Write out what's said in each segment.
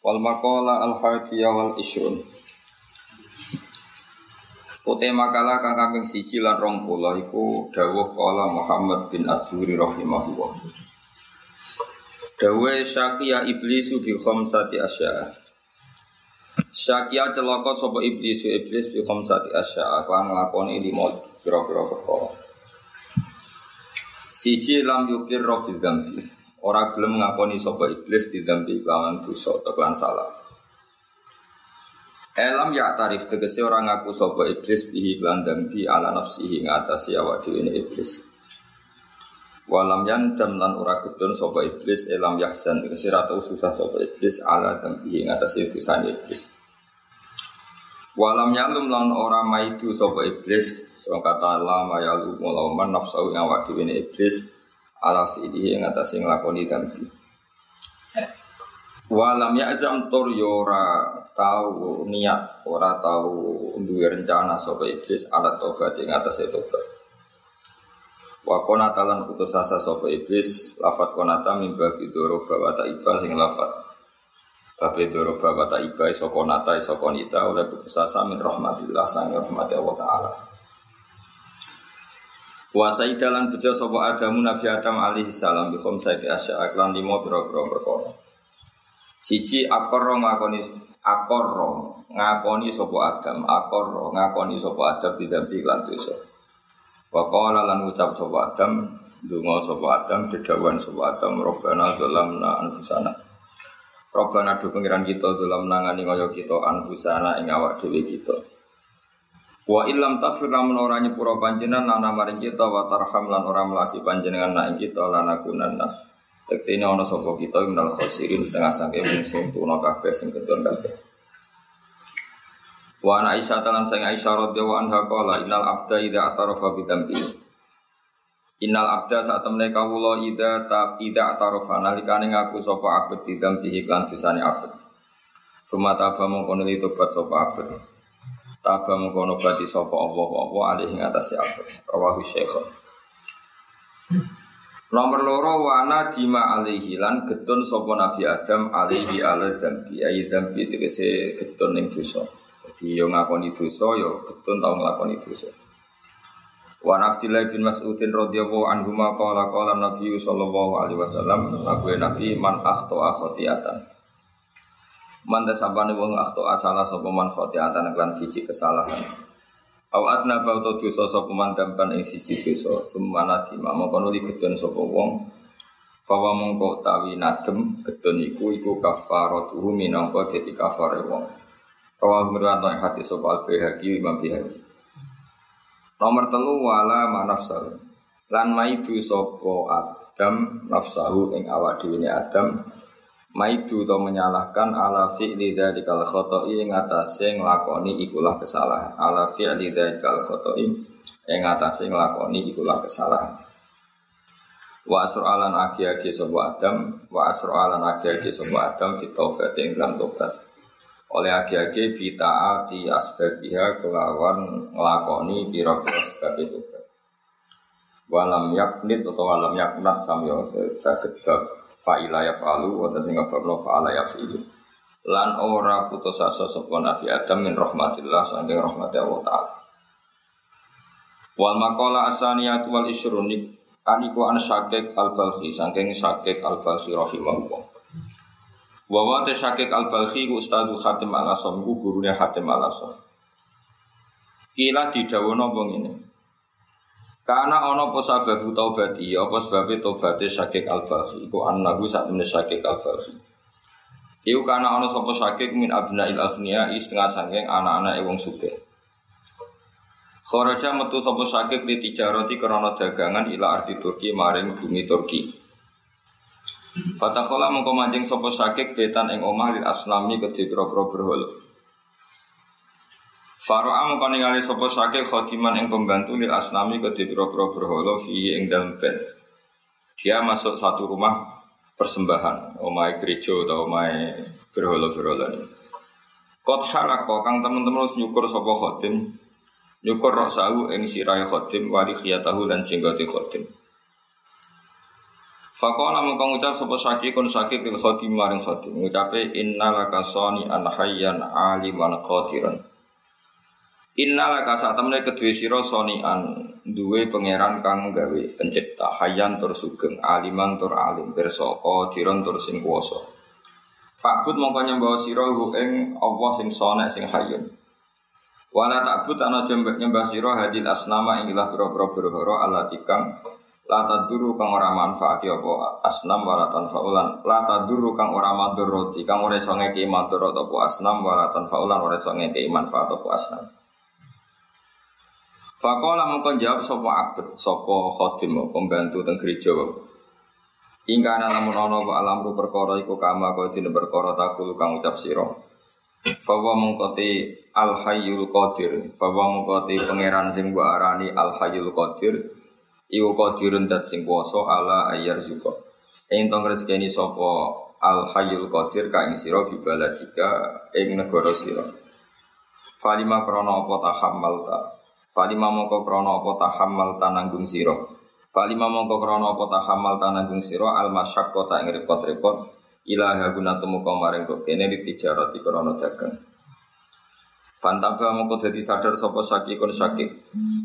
Wal maqala al-haqiyah wal isyun. Utai makalah kang kambing siji lan 20 iku dawuh kala Muhammad bin Adhuri rahimahullah. Dawuh syaqiya iblisu bi khamsati asya. Syaqiya celaka sapa iblis bi khamsati asya lan nglakoni 5 kira-kira perkara. Siji lam yukir robil dambi, orang gelem ngakoni sopa iblis di dambi kelawan dosa teklan salah. Elam yak tarif tegesi orang ngaku sopa iblis bihi klan dambi ala nafsihi ngatasi awak diwini iblis. Walam yandam lan ora gedun sopa iblis elam yahsan tegesi rata ususah sopa iblis ala dambi ngatasi utusan iblis. Walam yalum lan ora maidu sopa iblis. Seorang kata Allah mayalu mulauman nafsu yang waktu ini iblis alaf ini yang atas yang lakoni dambi. Walam ya'zam tur yora tahu niat ora tahu duwe rencana sapa iblis alat tobat ing atas tobat. Wa konatalan putus asa sapa iblis lafat konata mimba bidoro bawata iba sing lafat. Tapi bidoro bawata iba iso konata iso konita oleh putus asa min rahmatillah sang rahmat Allah taala. Kuasai dalan bejo sapa Adamu Nabi Adam alaihi salam bi khamsati asya aklan lima boro-boro perkara. Siji akor ngakoni sapa Adam, akor ngakoni sapa Adam bidampi lan dosa. Wa qala lan ucap sapa Adam, donga sapa Adam, dedawan sapa Adam, Rabbana zalamna anfusana. Rabbana do pengiran kita zalamna ngani kaya kita anfusana ing awak dhewe kita. Wa illam taghfir lan ora nyepuro panjenengan lan maring kita wa tarham lan ora melasi panjenengan nang kita lan akunanna. Tektene ana sapa kita minal khosirin setengah saking sing tuno kabeh sing gedon kabeh. Wa ana Aisyah talan sang Aisyah radhiyallahu anha qala innal abda idza atarafa bi dambi. Innal abda saat temne kawula idza ta idza atarafa nalikane ngaku sapa abet bi dambi iklan disane abet. Sumataba mongkon tobat sapa abet. Taba mengkono bati sopa Allah alih ngatasi abad rawahu syekha. Nomor loro wana dima alihi lan getun sopa Nabi Adam alihi ala zambi ayi zambi dikese getun yang dosa. Jadi yang ngakoni dosa ya getun tau ngelakoni dosa. Wa Abdillah bin Mas'udin radhiyallahu anhuma qala qala Nabi sallallahu alaihi wasallam Nabi Nabi man akhto'a khotiatan manda sabane wong akhto asala sapa man khotiatan lan siji kesalahan. Awat nabau to dosa sapa man dampan ing siji dosa semana dimamo kono li gedon sapa wong fawa mongko tawi nadem gedon iku kafaratu minangka dadi kafare wong. Rawi meriwayatkan hadis sapa Al-Baihaqi Imam Baihaqi. Nomor 3 wala manafsal lan maidu sapa Adam nafsahu ing awak dhewe Adam. Maidu to menyalahkan ala fi'li dzalikal khoto'i ngatasi nglakoni ikulah kesalahan. Ala fi'li dzalikal khoto'i ngatasi nglakoni ikulah kesalahan. Wa asra'alan agi-agi sapa Adam, wa asra'alan agi-agi sapa Adam fi taubat ing lan tobat. Oleh agi-agi fi ta'ati asbabiha kelawan nglakoni pira-pira sebab itu. Walam yaknit utawa walam yaknat samya saged fa'ila yaf'alu wa tadzinga fa'la fa'ala yaf'ilu lan ora putus asa sapa Nabi Adam min rahmatillah saking rahmati Allah taala. Wal maqala asaniyatu wal isyrunik aniku an Syakik al-Balkhi saking Syakik al-Balkhi rahimahullah. Wa wa Syakik al-Balkhi ustadu Khatim al-Asam ku gurune Khatim al-Asam. Kila didhawuhna wong ini karena ono posababu taubati, apa sebabnya taubati Syakik al-Balkhi iku annahu satemene Syakik al-Balkhi iku karena ono sapa Syakik min abna'il aghnia setengah sangking anak-anak wong sugih. Kharaja metu sapa Syakik li tijarati krana dagangan ila ardi Turki maring bumi Turki. Fatakhola mongko manjing sapa sakik betan ing omah lil aslami kedhe pira-pira berhala. Faro'a mongko ningali sapa sakik khadiman ing pembantu lil aslami kedhe pira-pira berhala fi ing dalem ben. Dia masuk satu rumah persembahan, omah gereja atau omah berhala-berhala. Qad halaqo kang teman-teman wis nyukur sapa khadim. Nyukur rasahu ing sirahe khadim wali khiyatahu lan jenggote khadim. Faqala mongko ngucap sapa sakikun sakik bil khadim maring khadim ngucape innalaka sani an hayyan aliman qatiran. Innalaka satemene kedue sira sanian duwe pangeran kang gawe pencipta hayyan tur sugeng aliman tur alim pirsa qatiran tur sing kuwasa. Faqut mongko nyembah sira ing Allah sing sanek sing hayyun. Wala takbut ana nyembah sira hadil asnama ing ilah boro-boro berhala alatikang la taduru kang ora manfaati apa asnam waratan faulan la taduru kang ora madharati kang ora iso ngeki madharat apa asnam waratan faulan ora iso ngeki manfaat apa asnam. Faqala mongkon jawab sapa abet sapa khadim pembantu teng gereja ingkang ana lamun ana wa alamru perkara iku kama kaya dene perkara takul kang ucap sira fawa mongkoti al hayyul qadir fawa mongkoti pangeran sing mbok arani al hayyul qadir iku qadirun dat sing kuwasa ala ayar zuka. Entong rezekeni sapa Al Hayyul Qadir ka ing sira bibaladika ing negara sira. Falima krana apa tahammalta? Falima mongko krana apa tahammalta nanggung sira? Falima mongko krana apa tahammalta nanggung sira al masyaqqata ing repot-repot ilaha gunatemu kamaring kene dijarati krana dagang. Fantaba mongko dadi sadar sapa syakik kon syakik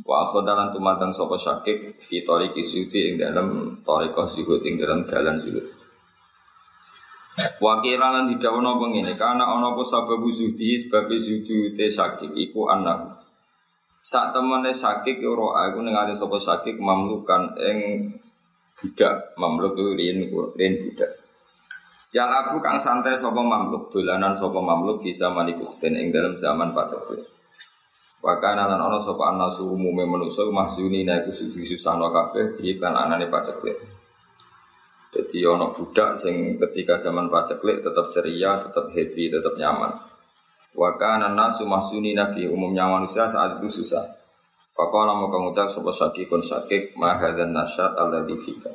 wa akhadalan tumadang sapa syakik fi tariqi syuti ing dalam tariqah syuhud ing dalam dalan syuhud wa kiralan didhawono pengene kana ana apa sebab syuhdi sebab syuhdi te syakik iku ana sak temene syakik ora aku ningali sapa syakik mamlukan ing budak mamluk riyen budak yang aku kang santai sapa mamluk dolanan sapa mamluk bisa manikusten ing dalam zaman pacekli. Wakana lan ana sapa ana suhu mume manusa mahzuni naiku susah-susahno kabeh lan anane pacekli. Dadi ana budak sing ketika zaman pacekli tetap ceria, tetap happy, tetap nyaman. Wakana nasu mahzuni nabi umumnya manusia saat itu susah. Faqala maka ngucap sapa sakikun sakik mahadzan nasyat alladzi fika.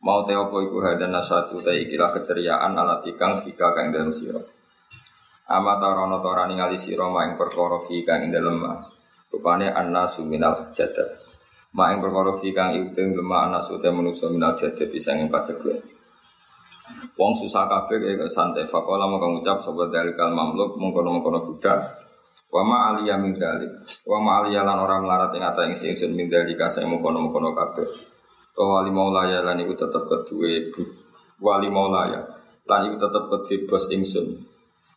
Mau teo apa iku hadana satu ta ikilah keceriaan alatikang fika kang dalam sira. Amata rono ta rani ngali sira maing perkara fika ing dalem. Rupane annasu minal jadab. Maing perkara fika ing uteng lemah anasu te manusa minal jadab pisang ing pategle. Wong susah kabeh kaya santai faqala maka ngucap sapa dalikal mamluk mungkono-mungkono budak. Wa ma aliya min dalik. Wa ma aliya lan ora mlarat ing ata ing singsun min dalika sing mungkono-mungkono kabeh. Wali maulaya lan iku tetep kedue wali maulaya lan iku tetep kedhe bos ingsun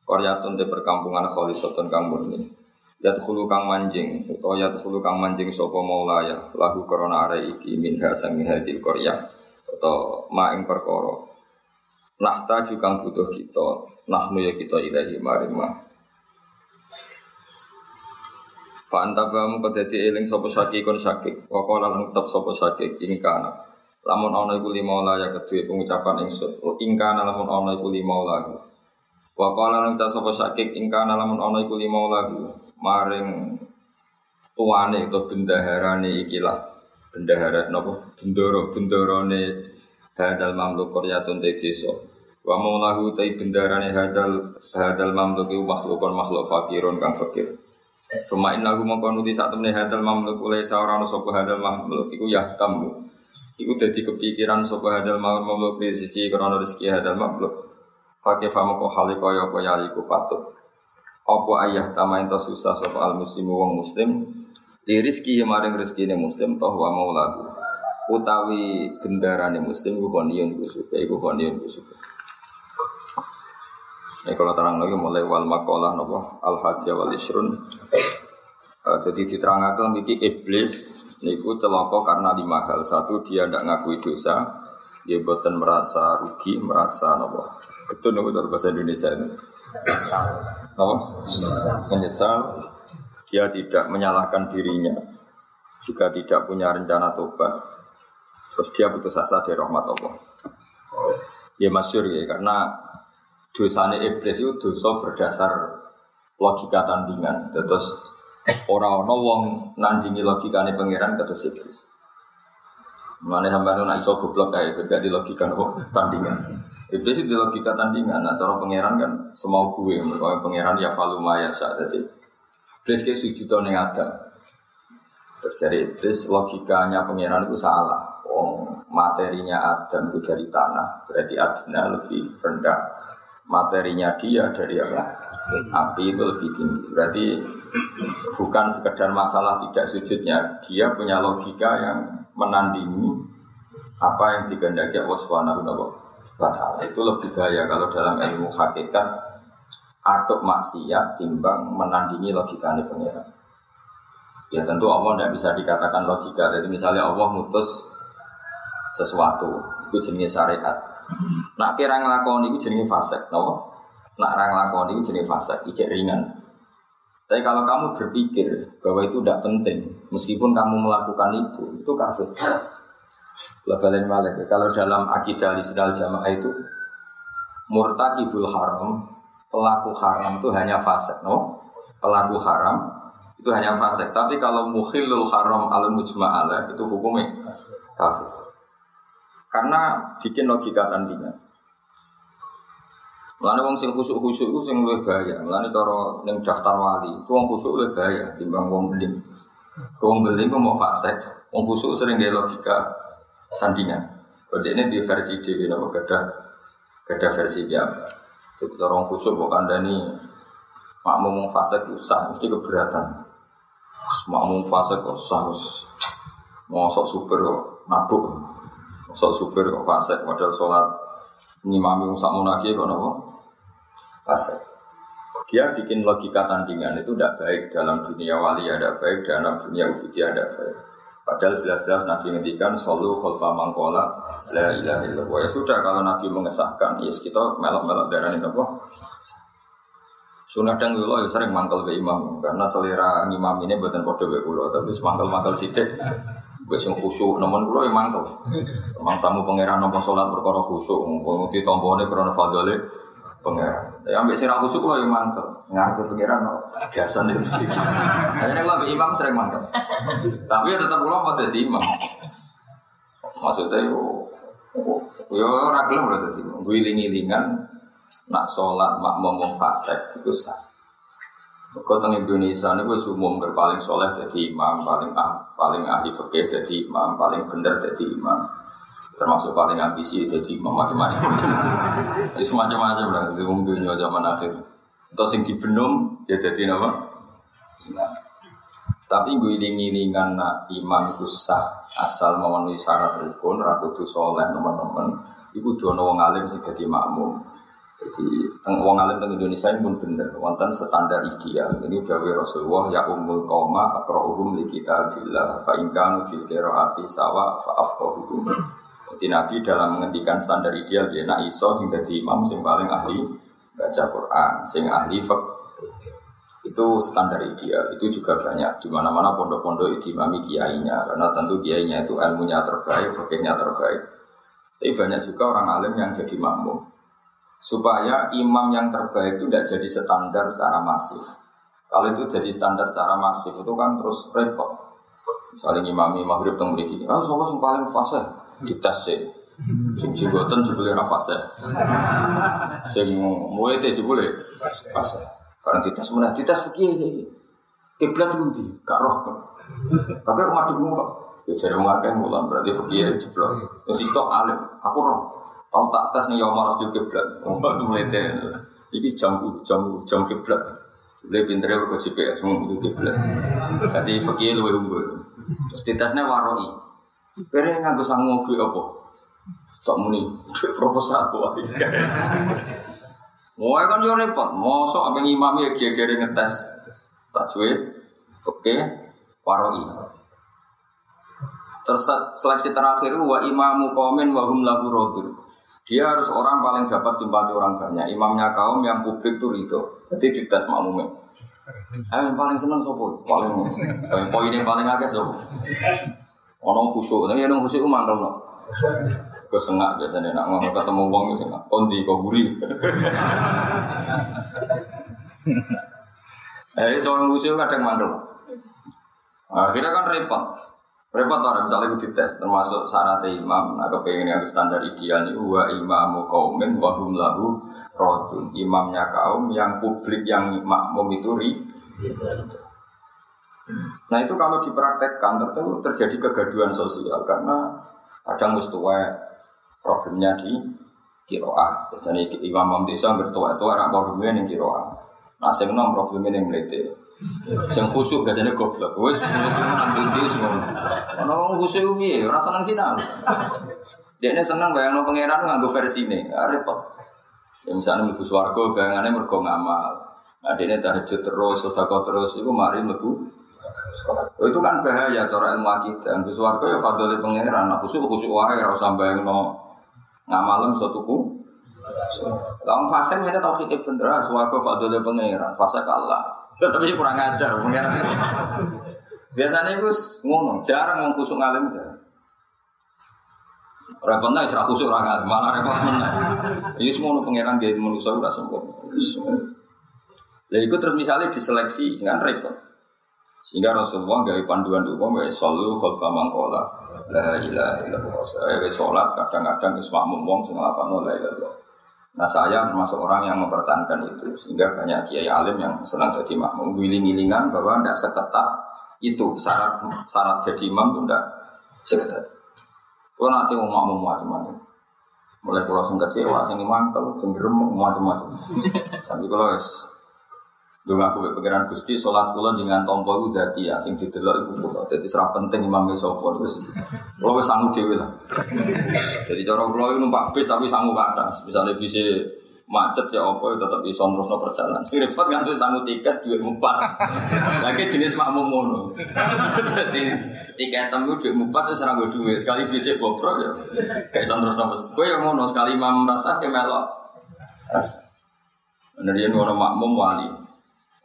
karyatun te perkampungan kholisaton kang murni yadkhulu kang manjing utawa yadkhulu kang manjing sapa maulaya lahu karena are iki minha sami hadil qarya utawa maing perkara nahta juga butuh kita nahnu ya kita ilahi marimah Fantabamu kedati eling sapa sakikun sakik waqala lan utab sapa sakik ingkana lamun ana iku lima layak kedue pengucapan ingsun ingkana lamun ana iku lima lagu waqala lan utab sapa sakik ingkana lamun ana iku lima lagu maring tuane utawa bendaharane ikilah bendahara napa bendoro-bendorone hadal mamluk qaryatun ta desa wa maulahu ta bendaharane hadal mamluk iku makhlukon makhluk fakirun kang fakir Semain lagu mengkonuti saat temen hadal mamluk oleh seorang sopo hadal mamluk iku yah tamu. Iku jadi kepikiran sopo hadal mamluk dari sisi krono rezeki hadal mamluk. Pakai famo ko halikoyo ko yaliku patut. Opo ayah tamain to susah sopo al muslim wong muslim. Di rezeki maring rezeki ne muslim toh wa mau lagu. Utawi gendara ne muslim bukandion kusuka iku bukandion kusuka. Nek kalau terang lagi mulai wal makalah napa al hajja wal isrun. Jadi diterangaken iki iblis niku celaka karena lima hal. Satu dia ndak ngakui dosa, dia boten merasa rugi, merasa napa. Ketun niku dalam bahasa Indonesia itu. Napa? Menyesal. Dia tidak menyalahkan dirinya. Juga tidak punya rencana tobat. Terus dia putus asa dari rahmat Allah. Ya masyhur ya, karena dosane iblis itu dosa berdasar logika tandingan. Terus orang ana wong nandingi logikane pangeran kados iblis. Mane sampeyan nek iso goblok kae beda di logika tandingan. Iblis itu di logika tandingan, nah cara pangeran kan semau gue, mergo pangeran ya falumaya sa. Dadi iblis ke sujudane Adam. Terjadi iblis logikanya pangeran itu salah. Wong materinya Adam itu dari tanah, berarti Adamnya lebih rendah. Materinya dia dari apa? Api itu lebih tinggi. Berarti bukan sekedar masalah tidak sujudnya, dia punya logika yang menandingi apa yang dikehendaki Allah Subhanahu wa ta'ala. Itu lebih bahaya kalau dalam ilmu hakikat aduk maksiat timbang menandingi logikanya pengira. Ya tentu Allah tidak bisa dikatakan logika. Jadi misalnya Allah mutus sesuatu, itu jenis syariat. Nak kira ngelakoni itu jenis fasek, no? Nak ngelakoni itu jenis fasek, ijek ringan. Tapi kalau kamu berpikir bahwa itu tidak penting, meskipun kamu melakukan itu kafir. Labalin Malik. Kalau dalam akidah Ahlussunnah wal Jamaah itu murtaqibul haram, pelaku haram itu hanya fasik, no? Pelaku haram itu hanya fasik. Tapi kalau mukhilul haram al mujma'ala itu hukumnya kafir. Karena bikin logika tandingan. Mulane wong sing khusuk-khusuk iku sing luwih bahaya. Mulane cara ning daftar wali, wong khusuk luwih bahaya timbang wong beling. Wong beling ku mok fasik, wong khusuk sering gawe logika tandingan. Kodene di versi dhewe napa gadah versi dia. Iku cara wong khusuk kok kandhani makmum fasik usah mesti keberatan. Makmum fasik kok usah mosok super kok mabuk. Mosok super kok fasik modal salat ngimami wong sakmono iki kok napa? Pasal. Dia bikin logika tandingan itu tidak baik dalam dunia wali, tidak baik dalam dunia ubudiah, tidak baik. Padahal jelas-jelas Nabi ngendikan sallu khalfa man qala la ilaha illallah. Ya sudah kalau Nabi mengesahkan, ya kita melok-melok darani apa? Sunah dang kula ya sering mangkel ke imam karena selera imam ini mboten padha karo kula, tapi mangkel-mangkel sithik. Wis sing khusuk nemen kula ya mangkel. Mangsamu pangeran napa salat perkara khusuk, mesti tampane karena fadhile pengeran. Ya ambek sira khusuk lho ya mangkel. Ngarep pengeran kok biasa niku. Kadang lho imam sering mangkel. Tapi ya tetep kula mau dadi imam. Maksudnya yo ora gelem lho dadi imam. Guling-gilingan nak salat makmum fasik iku sah. Kok teng Indonesia niku wis umum ker paling saleh dadi imam, paling ahli fikih dadi imam, paling bener dadi imam. Termasuk paling ambisi jadi macam-macam. Jadi macam-macam lah di dunia zaman akhir. Atau sing dibenom ya jadi apa? Nah. Tapi gue iling-ilingan nak imam usah asal memenuhi syarat rukun, rakudu soleh teman-teman. Ibu dua wong alim sing jadi makmum. Jadi wong alim teng Indonesia ini pun bener. Wonten standar ideal. Ini dawuh Rasulullah ya ummul qauma aqra'uhum li kitabillah fa in kanu fil qira'ati sawa fa afqahuhum. Jadi Nabi dalam menghentikan standar ideal dia nak iso sing dadi imam sing paling ahli baca Quran, sing ahli fiqh. Itu standar ideal. Itu juga banyak di mana-mana pondok-pondok diimami kiainya karena tentu kiainya itu ilmunya terbaik, fikihnya terbaik. Tapi banyak juga orang alim yang jadi makmum. Supaya imam yang terbaik itu tidak jadi standar secara masif. Kalau itu jadi standar secara masif itu kan terus repot. Saling imami maghrib teng mriki. Ah sapa sing paling fasih? Dites sik. Sing jeboten jebule ra fasih. Sing muwete jebule fasih. Karena dites menah dites fikih iki. Kiblat pundi? Gak roh. Tapi madhepmu kok. Ya jare wong akeh mulan berarti fikih jeblok. Wis tok alim, aku roh. Tau tak tes nih ya maras yo kiblat. Muwete. Iki jam kiblat. Jebule pintere karo GPS mung kiblat. Dadi fikih luwih unggul. Terus ditesne waroi. Kere nganggo sangu duwe apa? Tok muni duwe proposal wae. Wae kan yo repot, mosok ambek imam ya gegere ngetes. Tak duwe oke waroi. Terus seleksi terakhir wa imamu qaumin wa hum lahu radun. Dia harus orang paling dapat simpati orang banyak. Imamnya kaum yang publik tuh ridho. Dadi dites makmume. Yang paling seneng sapa? Paling poine paling akeh sapa? Ana khusuk, tapi ana khusuk mangkel no. Gue sengak biasanya, nak ngomong ketemu wong itu sengak. Kondi, koguri. Seorang usil kadang mandel. Akhirnya kan repot. Repot orang misalnya itu dites, termasuk syarat imam. Nah, kepengen yang standar ideal ini, wa imamu kaumin wa hum lahu radun. Imamnya kaum yang publik yang makmum itu ri. Nah itu kalau dipraktekkan tentu terjadi kegaduhan sosial karena kadang mustua problemnya di kiroah. Biasanya imam desa bertua-tua orang problemnya yang kiroah. Nah saya nom problemnya yang melete. Sing khusuk gak jane goblok. Wis khusuk nang ndi semua. Ana wong khusuk piye ora seneng sinau. Dekne seneng bayangno pangeran nganggo versine, repot. Sing misale mlebu swarga bayangane mergo ngamal. Adene tahajud terus, sedekah terus iku mari mlebu swarga. Itu kan bahaya cara ilmu akidah. Mlebu swarga ya fadhole pangeran, nek khusuk wae ora usah bayangno ngamalem sotuku. Lawan fase mene tauhid bener, swarga fadhole pangeran, fase kalah. Tapi kurang ajar, pengen. Biasanya Gus ngomong, jarang ngomong khusuk ngalim. Repotnya istilah khusuk orang ngalim, malah repot menang. Ini semua pengeran dia manusia udah sempurna. Lalu itu terus misalnya diseleksi, kan repot. Sehingga Rasulullah dari panduan umum, selalu khutbah mangkola, la ilaha illallah. Saya sholat kadang-kadang isma mumbong, sengalafan la ilaha. Nah saya termasuk orang yang mempertahankan itu sehingga banyak kiai alim yang senang jadi makmum giling-gilingan bahwa tidak seketat itu syarat jadi imam itu tidak seketat. Kalau nanti mau makmum macam-macam, mulai kalau sing kecewa, sing mantel, sing geremuk macam-macam. Tapi kalau es, dulu aku berpikiran Gusti sholat kulon dengan tombol itu jadi asing didelok itu kok. Jadi serap penting imam sopor terus, kalau es sanggup dewi lah. Jadi cara kalau numpak bis tapi sanggup atas, misalnya bis macet ya opo tetap bisa terus no perjalanan. Sering repot kan tuh sanggup tiket 2.4. Lagi jenis makmum mono. Jadi tiket temu 2.4 terus seranggu duit. Sekali bis bobrok ya, kayak terus no perjalanan. Gue yang mono sekali imam merasa kemelok. Beneran mono makmum wali.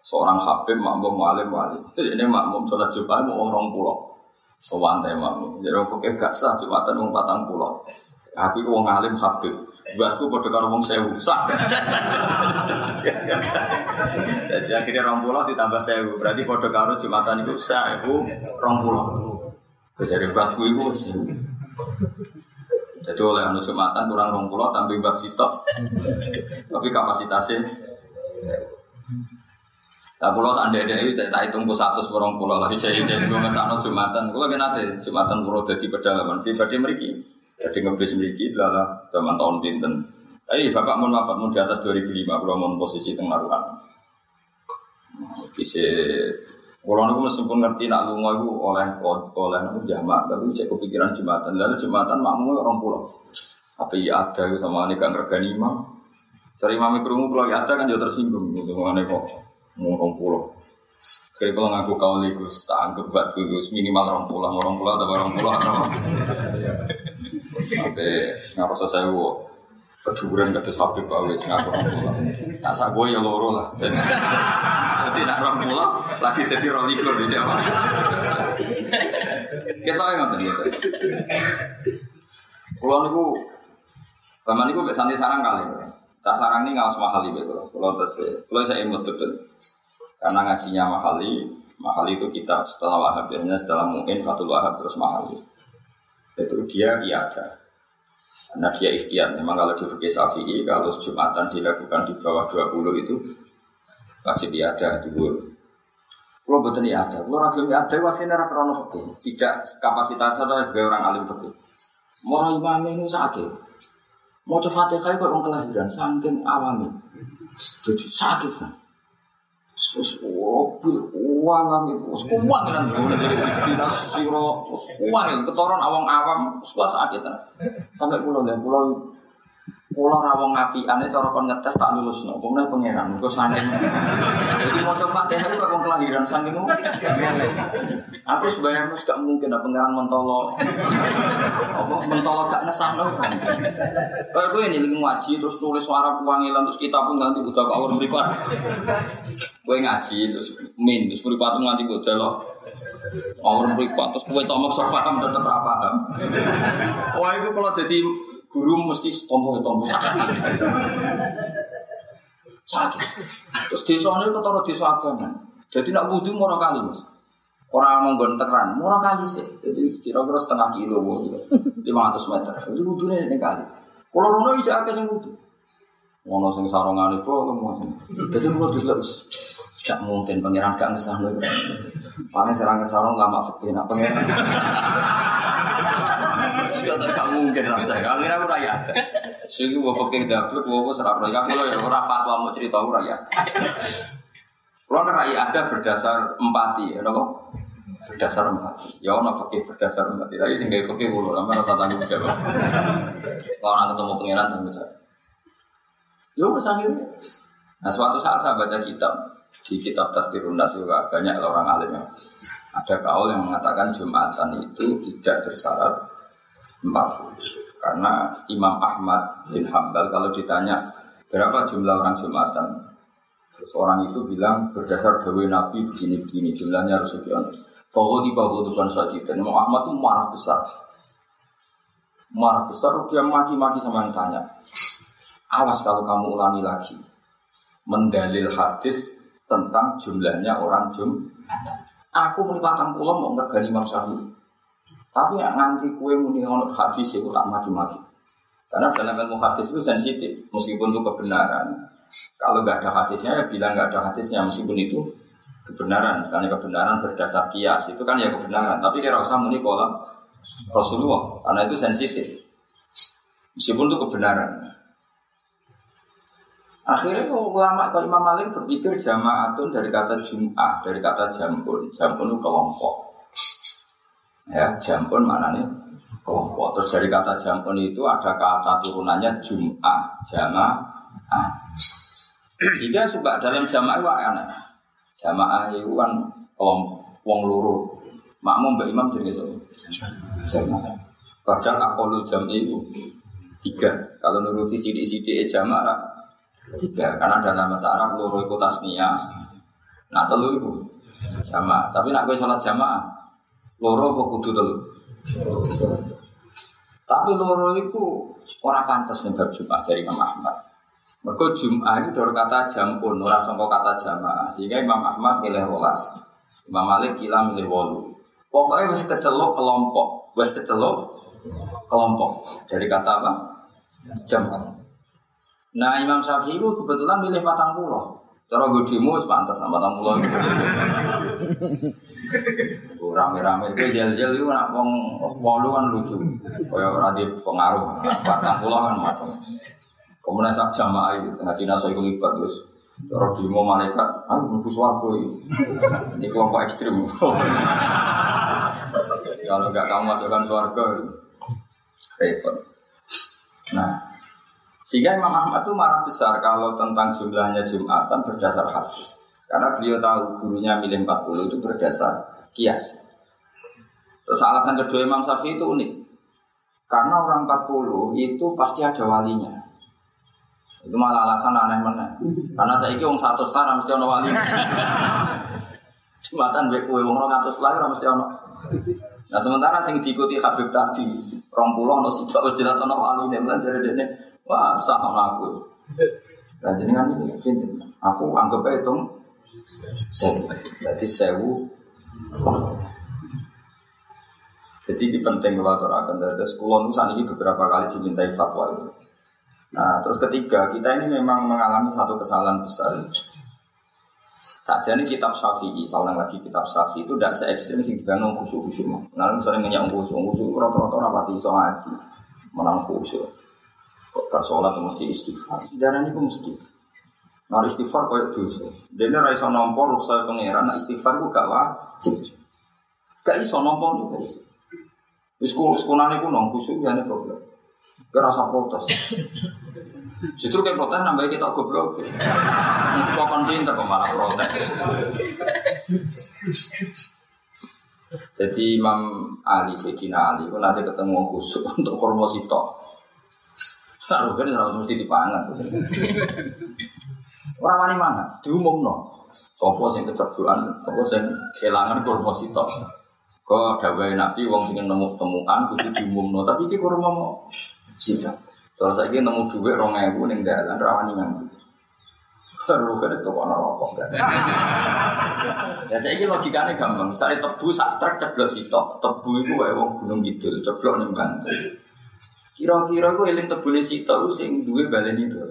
Seorang habib makmum alim wali. Terus ini makmum salat Jumat mau orang pulau. Sewantai makmum. Jadi aku gak sah Jumatan mau patang pulau. Aku wong alim habib. Buatku padha karo wong sewu sah. Jadi akhirnya 20 ditambah 1000 berarti padha karo Jumatan iku sah iku 20. Jadi buatku iku 1000. Jadi oleh anu Jumatan kurang 20 tambah bab sitok. Tapi kapasitasnya tak pulau anda itu tak hitung ku 100 lagi saya belum ngasano Jumatan. Kalau kena deh Jumatan pulau jadi pedalaman pribadi meriki. Jadi ngebis meriki adalah zaman tahun binten. Tapi bapak mohon maaf, mohon di atas 2005 pulau mohon posisi tengaruhan. Bisa pulau aku mesti pun ngerti nak lunga aku oleh aku jamak. Tapi cek kepikiran Jumatan. Lalu Jumatan makmum orang pulau. Tapi ada sama ni kan regani imam. Cari imam kerungu pulau ada kan jauh tersinggung. Mengenai kok. Ngurung pulau. Sekali kalau ngaku kau ligus, tak anggap buat gugus minimal orang pulau atau apa? Tapi nggak rasa saya wo kecuburan kata sabtu kau ligus ngaku orang pulau. Nak sagu ya loro lah. Jadi nak orang pulau lagi jadi roligur di Jawa. Kita ingat ni. Pulau ni ku, zaman ni ku besanti sarang kali. Tak sarang ni ngawas mahali betul. Kalau saya imut betul, karena ngajinya mahali itu kitab setelah Wahab biasanya setelah Mu'in, Fathul Wahab terus mahali. Itu dia iada. Nah dia ikhtiar. Memang kalau di fikih Syafi'i kalau Jumatan dilakukan di bawah 20 itu wajib iada dulu. Kalau betul iada, kalau ragil iada wajibnya ratrono fikih. Tidak kapasitasnya sebagai orang alim fikih. Moral imam ini sakit. Mau coba Fatihah kok orang kelahiran saking awami, jadi sakit kan. Terus uang kami, uang kan dulu dari dinas siro, uang yang ketoran awam, suka sakit kan. Sampai pulau rawang api, aneh cara kon ngetes tak lulus, nampungnya pengeran, terus saking. Jadi mau coba Fatihah kok orang kelahiran saking awam. Aku sebenarnya tidak mungkin ada pengeran mentolo. Mentolo gak ngesah loh. Kayak gue ini ngaji terus tulis suara pewangilan terus kita pun nanti udah ke awal beripat. Gue ngaji terus terus beripat pun nanti udah loh. Awal beripat terus gue tomok sofa kan tetap rapah. Wah itu kalau jadi guru mesti tompo-tompo sakit. Terus desanya ketara desa abangan. Jadi nak wudu moro kali, Mas. Ora mung nggon tekan, moro kali sih. Jadi kira-kira setengah kilo, 500 meter. Jadi wudune nek kali. Kula rono iki akeh sing wudu. Ono sing sarungane bro kemawon. Dadi kula dislek gak mungkin pangeran gak ngesahno iku. Paling serang kesarung lama fitih nak pangeran. Siapa tak mungkin rasanya. Akhirnya aku raya. Sungguh bawa fikir dapur, bawa serap raya. Kalau yang orang fatwa mau cerita aku raya. Kalau raya ada berdasar empati, ya dong. Berdasar empati. Ya orang fikir berdasar empati. Tapi sehingga fikir bulu, lama rasa tanggung jawab. Kalau orang ketemu pangeran tanggung jawab. Ya pesangin. Nah suatu saat saya baca kitab di kitab Tafsirun Nas juga banyak orang alim. Ada kaul yang mengatakan Jumatan itu tidak bersyarat 40. Karena Imam Ahmad bin Hanbal kalau ditanya berapa jumlah orang Jumatan, terus orang itu bilang berdasar dawai Nabi begini-begini jumlahnya harus sekian. Fawadi bawudukan sajidan. Imam Ahmad itu marah besar. Marah besar dia maki-maki sama yang tanya. Awas kalau kamu ulangi lagi mendalil hadis tentang jumlahnya orang Jumatan. Aku melipatkan pulau mau ngergani Imam Syafi'i. Tapi nanti kue muni ono hadis itu tak maki-maki. Karena dalam ilmu hadis itu sensitif, meskipun itu kebenaran. Kalau nggak ada hadisnya, ya bilang nggak ada hadisnya, meskipun itu kebenaran. Misalnya kebenaran berdasar kias itu kan ya kebenaran. Tapi kira usah muni kolam Rasulullah, karena itu sensitif. Meskipun itu kebenaran. Akhirnya ulama atau Imam Malik berpikir jamaatun dari kata jum'ah, dari kata jampun. Jampun itu kelompok. Ya, jampun maknanya kelompok. Terus dari kata jampun itu ada kata turunannya jum'ah, jama'ah. Sehingga suka dalam jama'ah itu aneh. Jama'ah itu kan kelompok, wong loro. Makmum Mbak Imam jadi kesel. Jama'ah. Padahal akolu jam itu 3. Kalau nuruti sidik-sidik jama'ah 3. Karena dalam bahasa Arab loro itu tasniyah. Nah, telu itu jama'ah. Tapi nak gue salat jama'ah loro kok kudu telu. Tapi loro iku ora pantes nek bab Jumat dari Imam Ahmad. Mergo Jumat iki dari kata jampun, ora saka kata jamaah. Sehingga Imam Ahmad milih 12. Imam Malik kila milih 8. Pokoke wis kecelok kelompok, wis kecelok kelompok dari kata apa? Jampun. Nah, Imam Syafi'i itu kebetulan milih 40. Cara godimu sepantas sama tamulan. Rame-rame itu jel-jel itu nak pong kan lucu. Kayak radip pengaruh. Tamulan kan macam. Kemudian sak jamaah itu tengah Cina saya kelibat terus. Cara godimu malaikat. Aku butuh suarco ini kelompok ekstrim. Kalau enggak kamu masukkan suarco, repot. Nah. Sehingga Imam Ahmad itu marah besar kalau tentang jumlahnya Jumatan berdasar hadis. Karena beliau tahu gurunya milih 40 itu berdasar kias. Terus alasan kedua Imam Syafi'i itu unik. Karena orang 40 itu pasti ada walinya. Itu malah alasan aneh-aneh. Karena saya ini orang 100 lah, mesti ada walinya. Jumatan baik kue, orang 100 lah, mesti ada. Nah sementara yang diikuti Habib tadi, orang pulau, orang sibak, harus jelas ada walinya. Jadi wah, sama aku. Nah, jadi kan ini, aku anggapnya itu sewu. Berarti sewu. Jadi ini penting kalau akan dari sekolah nusan ini beberapa kali dimintai fatwa ini. Nah, terus ketiga, kita ini memang mengalami satu kesalahan besar. Saja ini kitab Syafi'i, seorang lagi kitab Syafi'i itu tidak se-ekstrim sih dibangun khusus-khusus. Nah, misalnya yang khusus-khusus, rata-rata rapati iso ngaji, menang khusus. Kalau sholat mesti istighfar. Darah ini mesti. Nah istighfar kayak dosa. Dia ini raiso nampol ruksaya pengeran. Nah istighfar itu gak wajib. Gak iso nampol juga. Sekolahnya itu nongkusuh. Ya ini goblok. Gak rasa protes. Justru kayak protes nambahnya kita goblok. Untuk kokon pinter kok malah protes. Jadi Imam Ali, Sayyidina Ali itu nanti ketemu khusus untuk kormosito. Taruh kan harus mesti dipangan. Ora wani mangan, diumumno. Sapa sing kecerdukan, sapa sing kelangan kurma sito. Kok dawuhe Nabi wong sing nemu temukan kudu diumumno, tapi iki kurma. sidang. Soal saiki nemu dhuwit 2000 ning dalan rawani nang. Karo kene to ana apa enggak. Ya saiki logikane gampang. Sare tebu sak truk ceblok sitok. Tebu iku wae wong Gunung Kidul ceblok ning Banten. Kira-kira iku eling tebune sitok sing duwe baleni to.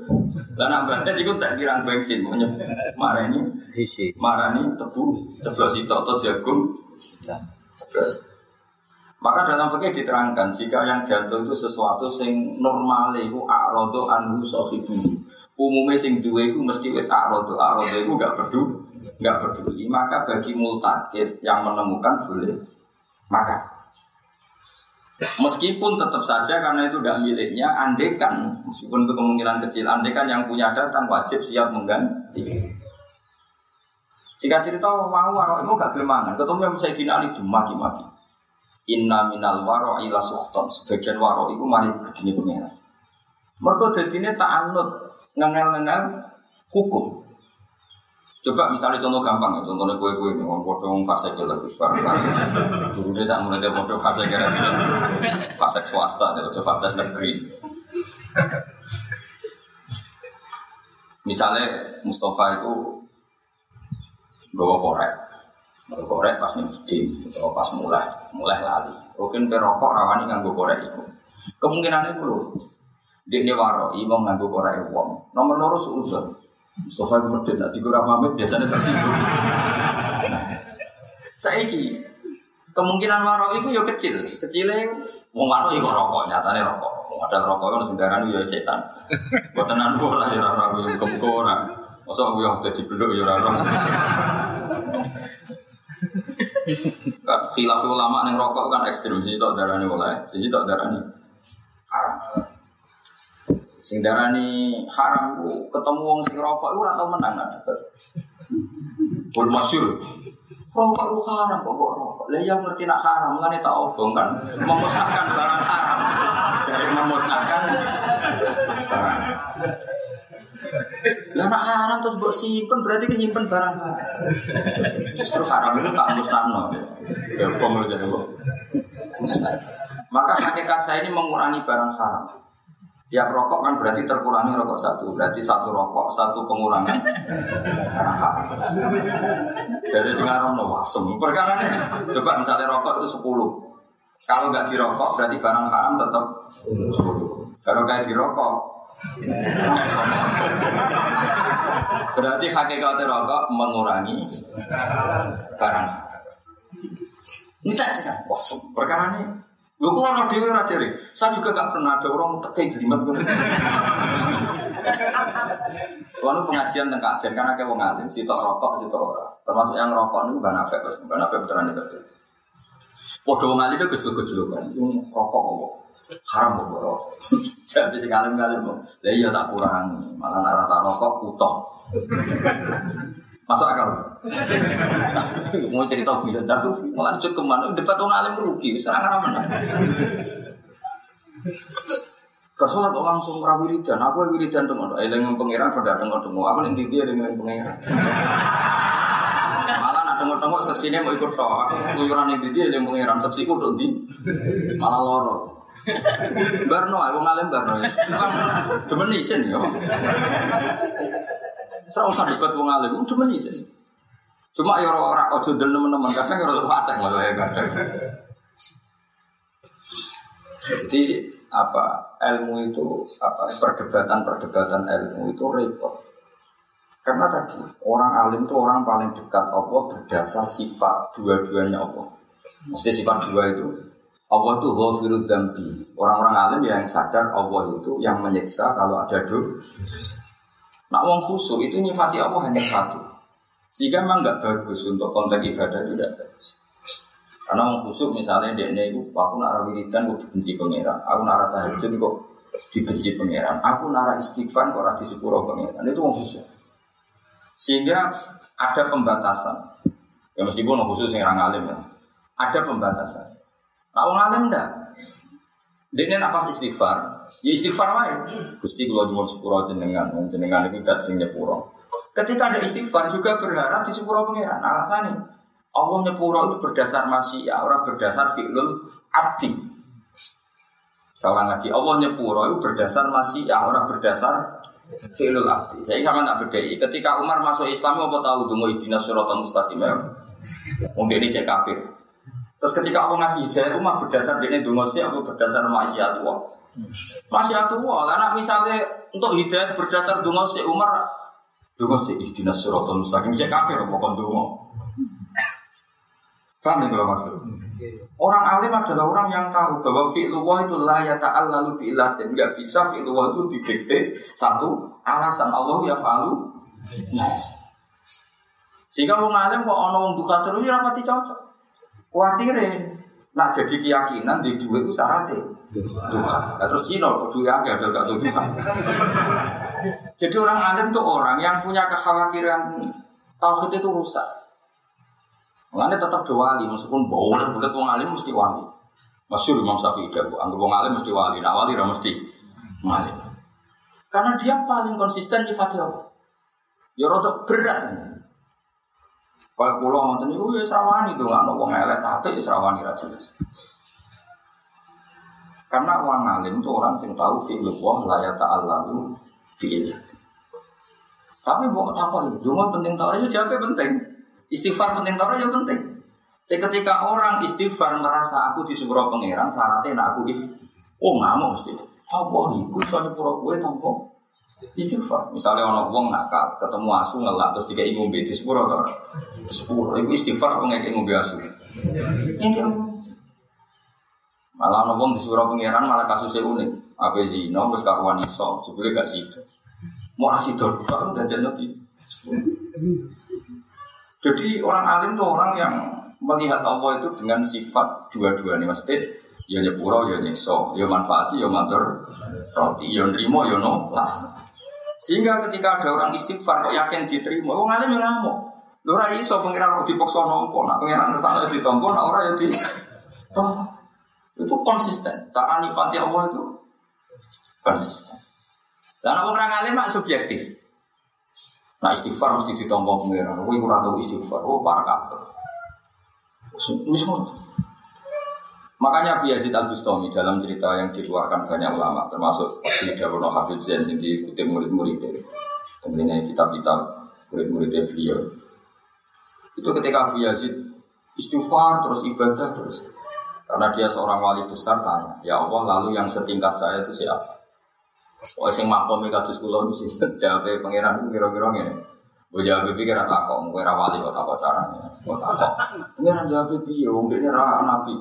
Lah nek Banten iku tak pirang bensin menyep. Marani isi. Marani tebu ceblok sitok to jagung. Terus maka dalam fikih diterangkan jika yang jatuh itu sesuatu sing normale iku arodo anhu sohibu. Umume sing duwe iku mesti wis arodo, arodo iku enggak peduli. Maka bagi multaqid yang menemukan boleh makan. Meskipun tetap saja karena itu tidak miliknya, andekan meskipun itu kemungkinan kecil, andekan yang punya datang wajib siap mengganti. Jika cerita mau warok iku gak gelem mangan, ketemu yang Sayyidina Ali maki-maki. Inna minal waro ila suhton. Sebagian waro itu mari gedine pengeran. Mergo dadine tak anut ngengel-ngengel hukum. Coba misalnya contoh gampang ya, contohnya kowe ning wong fase kelas bar. Durune sak mulane podo fase kelas. Fase swasta ya, fase negeri. Misalnya Mustafa itu bawa korek. Korek pas ning sedih atau pas mulai lali. Mungkin perokok rawani nganggo korek iku. Kemungkinane kulo. Dekne waroi wong nganggo korek wong. Nomor loro suudzon. Mustafa medhit nek digora pamit biasane tersinggung. Saiki kemungkinan waroi iku ya kecil. Kecile wong waroi iku rokok, nyatane rokok. Wong ada rokok ono sendaran yo setan. Boten anu ora yo ora kemko ora. Mosok yo dadi beluk yo ora. Kan khilaf ulama neng rokok kan ekstrem, siji tok darani oleh, siji tok darani haram. Sing darani haram ku ketemu wong sing rokok iku ora tau menang gak debat. Pol masyhur. Rokok ku haram kok rokok. Lah ya ngerti nak haram ngene tak obong kan memusnahkan barang haram. Jadi memusnahkan barang. Lah nak haram terus mbok simpen berarti ki nyimpen barang. Justru haram itu tak musnahno. Ya pomel jane kok. Maka hakikat saya ini mengurangi barang haram. Tiap rokok kan berarti terkurangi rokok satu. Berarti satu rokok, satu pengurangan barang haram. Jadi sing haram no wasem. Perkarane coba misalnya rokok itu 10. Kalau enggak dirokok berarti barang haram tetap 10. Kalau kayak dirokok berarti hakikat rokok mengurangi barang. Entek sekali. Wah, perkara ini. Lho kok ana dhewe ora jere. Saya juga gak pernah ada orang teke jelimet ngono. Ono pengajian teng kajen kan akeh wong alim, sitok rokok, sitok ora. Termasuk yang rokok niku banafek, wis banafek beneran iki. Padha wong alim iki gejol-gejolokan, rokok opo? Haram kok ora. Jadi sing alim-alim kok. Lah iya tak kurangi, malah nek rata rokok utuh. Masuk akal. Mau cerita bilang tapi malah cukup mana debat wong alim rugi, wis ora menang. Kasolat kok langsung ra wiridan, aku wiridan temen. Eling pengiran padha tengok-tengok, aku ning ndi eling pengiran. Malah nak tengok-tengok seksine mau ikut tok. Aku luyuran ning ndi eling pengiran, seksiku nduk ndi. Malah loro. Barno, aku ngalem Barno. Tukang demen isin ya. Serau usah debat wong alim, demen isin. Cuma ya ora aja del teman-teman, kadang ora pasang masalah kadang. Jadi apa ilmu itu apa perdebatan ilmu itu repot. Karena tadi orang alim itu orang paling dekat Allah berdasar sifat dua-duanya Allah. Mesti sifat dua itu. Allah itu ghafirud dzambi. Orang-orang alim yang sadar Allah itu yang menyiksa kalau ada dosa. Nah, wong khusyuk itu nyifati Allah hanya satu. Sehingga memang enggak bagus untuk konteks ibadah itu enggak bagus. Karena wong khusyuk misalnya dekne iku aku nak ra wiridan kok dibenci pangeran. Aku nak ra tahajud kok dibenci pangeran. Aku nak ra istighfar kok ora disepuro pangeran. Itu wong khusyuk. Sehingga ada pembatasan. Ya meskipun wong khusyuk sing ra ngalim ya. Ada pembatasan. Tahu ngalim dah. Dene nak pas istighfar, ya istighfar wae. Gusti kula nyuwun sepura jenengan niku dak sing nyepura. Ketika ada istighfar juga berharap disepura pangeran. Alasane Allah nyepura itu berdasar masyiah, ora berdasar fi'lul abdi. Kawan lagi Allah nyepuro itu berdasar masih ya orang berdasar fi'lul abdi. Saya sama tak bedai. Ketika Umar masuk Islam apa tahu dungo ihdinas siratal mustaqim. Wong dene cek kafir. Terus ketika Allah ngasih hidayah Umar berdasar dene dungo sik apa berdasar maksiat Allah. Maksiat Allah. Lah nek misale untuk hidayah berdasar dungo sik Umar dungo sik ihdinas siratal mustaqim cek kafir apa kon dungo. Faham kalau maksud? Orang alim adalah orang yang tahu bahwa fi'lullah itu la yata'allalu bi'illatin. Tidak bisa fi'lullah itu didikte satu alasan Allah ya fa'alu. Yes. Sehingga orang alim kok ada orang buka terus ya rapati cocok. Kuatirnya nak jadi keyakinan di duit itu syaratnya duha. Terus Cina kok duit aja udah gak tahu duha. Jadi orang alim itu orang yang punya kekhawatiran tauhid itu rusak. Mulane tetap diwali, meskipun boleh-boleh wong alim mesti wali. Masyhur Imam Syafi'i dawuh, anggere wong alim mesti wali, nek wali ora mesti alim. Karena dia paling konsisten nyifati Allah. Ya rada berat. Kaya kula ngoten niku ya srawani ndongakno wong elek tapi ya srawani ra jelas. Karena wong alim itu orang sing tahu fi'il wa la yata'allamu fi'il. Tapi kok takon ndonga penting ta? Ya jawabe penting. Istighfar penting tau ya penting. Ketika orang istighfar merasa aku disuruh pangeran syaratnya nak aku ngamuk mesti. Apa iku iso nyepuro kowe tanpa istighfar. Misalnya ana wong nakal ketemu asu ngelak terus dikeki ngombe disepuro to. Sepuro iku istighfar kok ngekeki ngombe asu. Malah ana wong disuruh pangeran malah kasusnya unik. Ape zina wis karuan iso, jebule gak sida. Mau asido tok dadekno di. Jadi orang alim itu orang yang melihat Allah itu dengan sifat dua-duanya. Maksudnya, ya nyepuro, ya nyekso, ya manfaati, ya matur, roti, ya nerimo, ya nolak. Sehingga ketika ada orang istighfar, kok yakin diterima, orang alim yang ngamuk. Lu rai iso pengiran dipaksa nongko, nak pengiran kesana ditompo, nak orang ya di... Toh, itu konsisten. Cara nifati Allah itu konsisten. Dan orang alim mak subjektif. Nah istighfar mesti ditompok pengiran. Aku kurang tahu istighfar. Oh para kafir. Makanya Abu Yazid al-Bustami dalam cerita yang dikeluarkan banyak ulama, termasuk di Darul Hafidh Zain yang diikuti murid-muridnya, tentunya kitab-kitab murid-muridnya beliau. Itu ketika Abu Yazid istighfar terus ibadah terus, karena dia seorang wali besar tanya, ya Allah lalu yang setingkat saya itu siapa? Wah, sing makomik kados kula niku sing jawabe pangeran kira-kira ngene. Mbok jawabe pikir tak kok kowe ra wali kok tak kok carane. Kok tak kok. Pangeran jawabe piye wong dene ra nabi.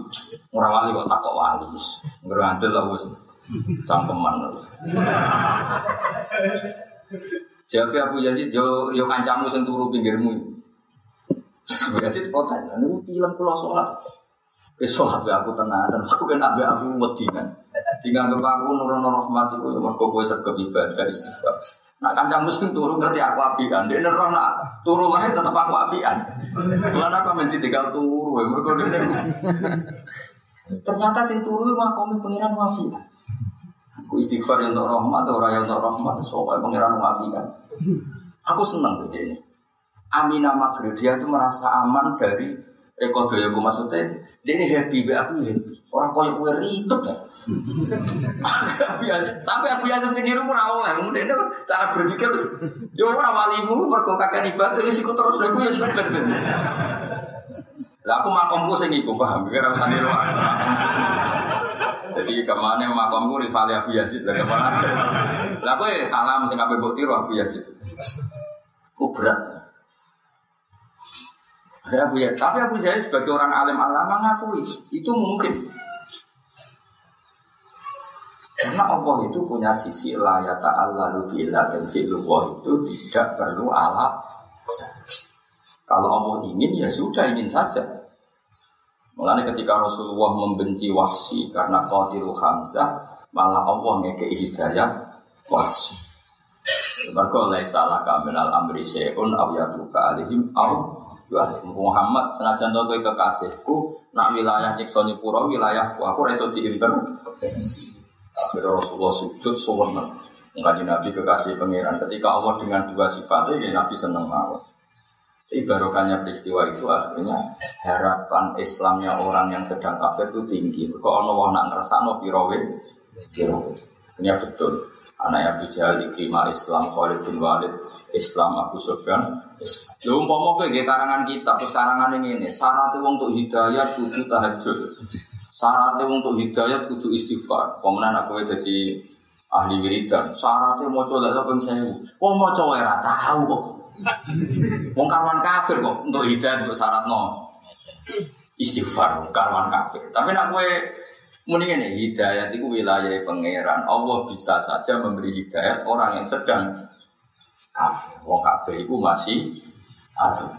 Ora wali kok tak kok wali wis. Ngger andel lho wis. Campeman lho. Jawabe Abu Yazid yo kancamu sing turu pinggirmu. Sebenarnya sih poten niku tilem kula salat. Besok aku tenang, dan aku kan ambil aku wedinan. Tinggal aku nurono rahmat itu, mergo kowe sregep ibadah istighfar. Nak kanca muslim turu ngerti aku apian, dia nerah nak turu lah tetap aku apian. Bukan apa menjadi tinggal turu, mergo dia. Ternyata sing turu makom pengiran wasilah. Aku istighfar yang untuk rahmat, orang yang untuk rahmat, soalnya pengiran wasilah. Aku senang gitu ini. Aminah Maghrib dia itu merasa aman dari rekodo ya gue maksudnya dia ini happy, aku happy orang kaya gue ribet ya tapi aku biasa tinggiru kurang oleh kemudian cara berpikir ya orang walimu bergokakkan ibadah ya siku terus aku ya sudah bener-bener lah aku makomku sehingga gue paham karena harus aneh luar jadi kemana makomku rivalnya Abu Yazid lah kemana lah aku ya salam sehingga bebuk tiru Abu Yazid aku berat. Tapi Abu Yazid sebagai orang alim alama ngakui itu mungkin karena Allah itu punya sisi la yata'allalu bi'illatin fi'lullah itu tidak perlu alat. Kalau Allah ingin ya sudah ingin saja. Mulanya ketika Rasulullah membenci Wahsi karena qatilu Hamzah malah Allah ngekei hidayah Wahsi. Mergo laisa laka minal amri syai'un aw yatuka alaihim aw ya Muhammad senajan to kowe kekasihku nak wilayah nyiksa nyepuro wilayahku aku ora iso diintervensi. Akhirnya Rasulullah sujud suwun ngajeng Nabi kekasih pangeran ketika Allah dengan dua sifatnya ya Nabi seneng mawon. Ibarokahnya peristiwa itu akhirnya harapan Islamnya orang yang sedang kafir itu tinggi. Kok ana wong nak ngrasakno pira wae Ini betul. Anak Abu Jahal diterima Islam, Khalid bin Walid Islam, Abu Sufyan Islam. Ya umpama kowe nggih karangan kitab, terus karangan ngene, syarat wong untuk hidayah kudu tahajud. Syarat wong untuk hidayah kudu istighfar. Pemenan aku dadi ahli wiridan. Syaratnya maca la ilaha illallah. Wong maca wae ora tahu kok. Wong karwan kafir kok untuk hidayah kok syaratno istighfar karwan kafir. Tapi nek kowe muni ngene, hidayah iku wilayah pangeran. Allah bisa saja memberi hidayah orang yang sedang kafir. Wong kafir iku masih aduh.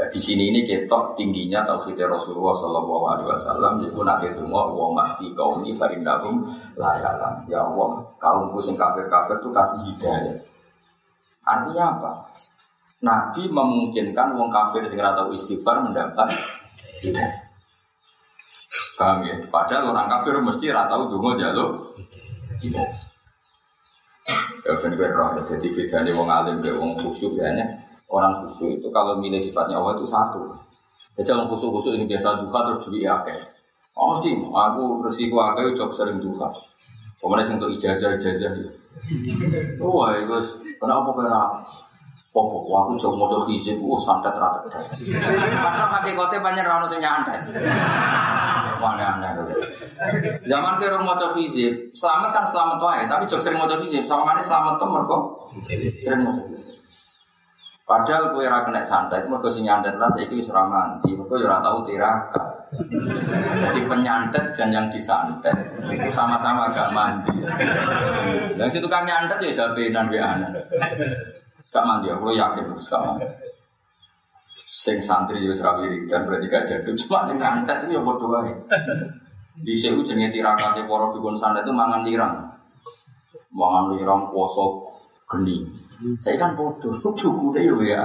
Ya, di sini ini ketok tingginya tauhid Rasulullah sallallahu alaihi wasallam iku nek ketemu wong mati kaum ini farindahum la ya'lam. Ya Allah, kaumku sing kafir-kafir itu kasih hidayah. Artinya apa? Nabi memungkinkan wong kafir sing ora tau istighfar mendapat hidayah. Paham ya? Padahal orang kafir mesti ora tau donga njaluk hidayah. Ya ben roh dadi bedane wong alim mbek wong khusyuk ya. Orang khusyuk itu kalau milih sifatnya Allah itu satu. Jadi orang khusyuk-khusyuk yang biasa duha terus duit akeh. Oh mesti, aku resiko akeh udah sering duha. Kemudian untuk ijazah-ijazah itu. Wah itu, kenapa kira popok? Wah aku jauh motor hijab, wah santet rata. Padahal hati-hati banyak orang yang nyantet. Aneh-aneh. Zaman itu orang motor hijab, selamat kan selamat wae. Tapi jauh sering motor hijab, sama kan selamat itu mereka sering motor hijab. Padahal kue ra kena santet, mergo sing nyantet las iki wis ora manti, mergo ora tau tirakat. Jadi penyantet dan yang disantet itu sama-sama gak mandi. Lah situ kan nyantet ya sabenan weanan. Gak mandi, aku yakin wis gak mandi. Sing santri wis ra wiridan berarti gak jatuh, cuma sing nyantet ya padha wae. Dhisik jenenge tirakate para dukun santet itu mangan lirang. Mangan lirang poso geni. Saya kan bodoh, cukup deh ya.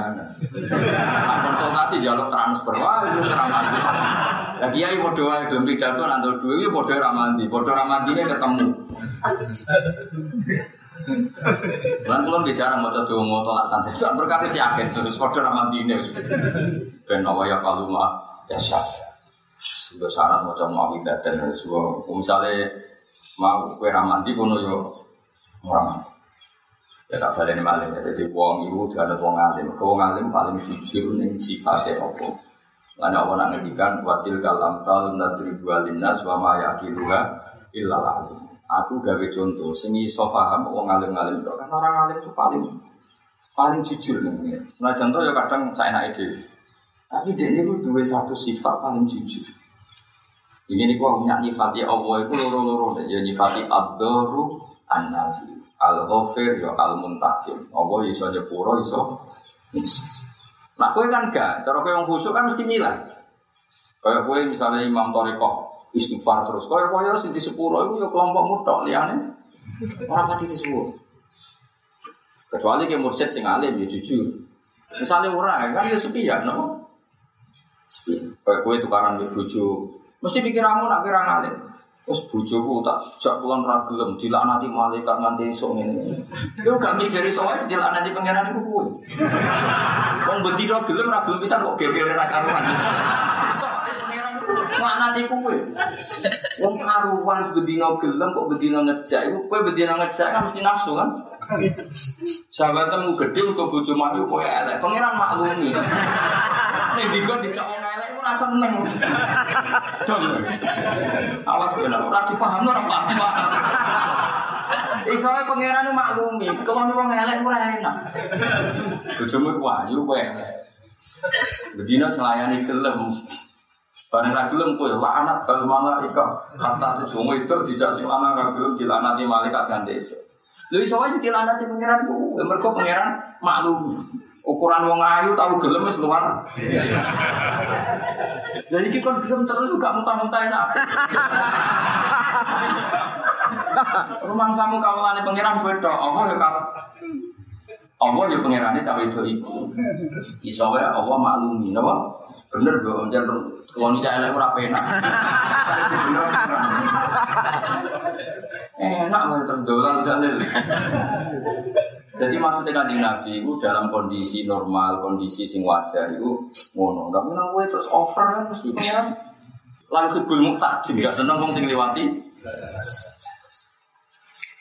Konsultasi jalur transfer, wah itu seramah. Lagi ya bodoh, dalam pidato antara dua itu bodoh ramadi, bodoh ramadinya ketemu. Kan kalau bicara mau cedung mau tolak santai, tak berkata si agen terus bodoh ramadinya. Dan awal ya faluma ya sah. Sudah syarat mau cedung mau pidaten, sudah. Misalnya mau kue ramadi kono yo ramadi. Ya tak balik malam, jadi wong itu ada wong alim. Wong alim paling jujur ning sifatnya apa. Karena orang nak ngedikan watil kalam talun dari dua lintas wama yakiluha illal alim. Aku gawe contoh, sengi sofaham wong alim-alim. Karena orang alim itu paling jujur nih. Nah contoh ya kadang saya naik dia, tapi dia ni tu dua satu sifat paling jujur. Ini aku punya nyifati Allah itu loro-loro. Ya nyifati abdaru an-nafi. Al-Ghafir ya Al-Muntakim. Allah iso nyepuro iso. Nah kowe kan gak, cara kowe wong khusuk kan mesti milah. Kaya kowe misalnya imam thariqah istighfar terus. Kaya kowe sing disepuro iku ya kelompokmu tok liyane ora pati disepuro. Kecuali ke mursyid sing alim ya jujur. Misalnya ora kan ya sepi ya no. Sepi. Kaya kowe tukaran mbek bojo, mesti pikiranmu nak pirang alim. Wes bojoku tak jak pulang ra gelem dilaknati malaikat nganti esuk ngene. Yo gak mikir iso wae dilaknati pangeran iku kuwi. Wong bedira gelem ra gelem pisan kok gegere ra karuan. Pangeran iku laknati kuwi. Wong karuan bedina gelem kok bedina ngejak iku kowe bedina ngejak kan mesti nafsu kan. Sahabatmu gedhe kok bojo mayu koyo elek. Pangeran maklumi. Nek dikon dicak elek iku ra seneng. Dong. Awas benar ora dipaham ora paham. Isoe pangeran maklumi, kelon wong elek ora enak. Bojomu ku ayu kowe elek. Bedina selayani gelem. Bareng ra gelem kowe laknat bal malaika. Kata tujumu itu dijak sing lanang ra gelem dilanati malaikat ganti esuk. Lha iso wae dilanati pangeran ku, mergo pangeran maklumi. Ukuran wong ayu tahu gelem wis luar biasa. Jadi iki kon gelem terus gak muntah-muntah ya. Rumang samu kawulane pangeran beda, apa ya karo apa ya pangerane ta wedo iku. Iso wae Allah maklumi napa? Bener yo njen keloni cah elek ora penak. Enak wae terdolan jane. Jadi maksudnya Kanjeng Nabi itu dalam kondisi normal, kondisi sing wajar itu ngono. Tapi nang kowe terus over kan mesti kan lalu sebelum tak jin gak seneng wong sing liwati. batas.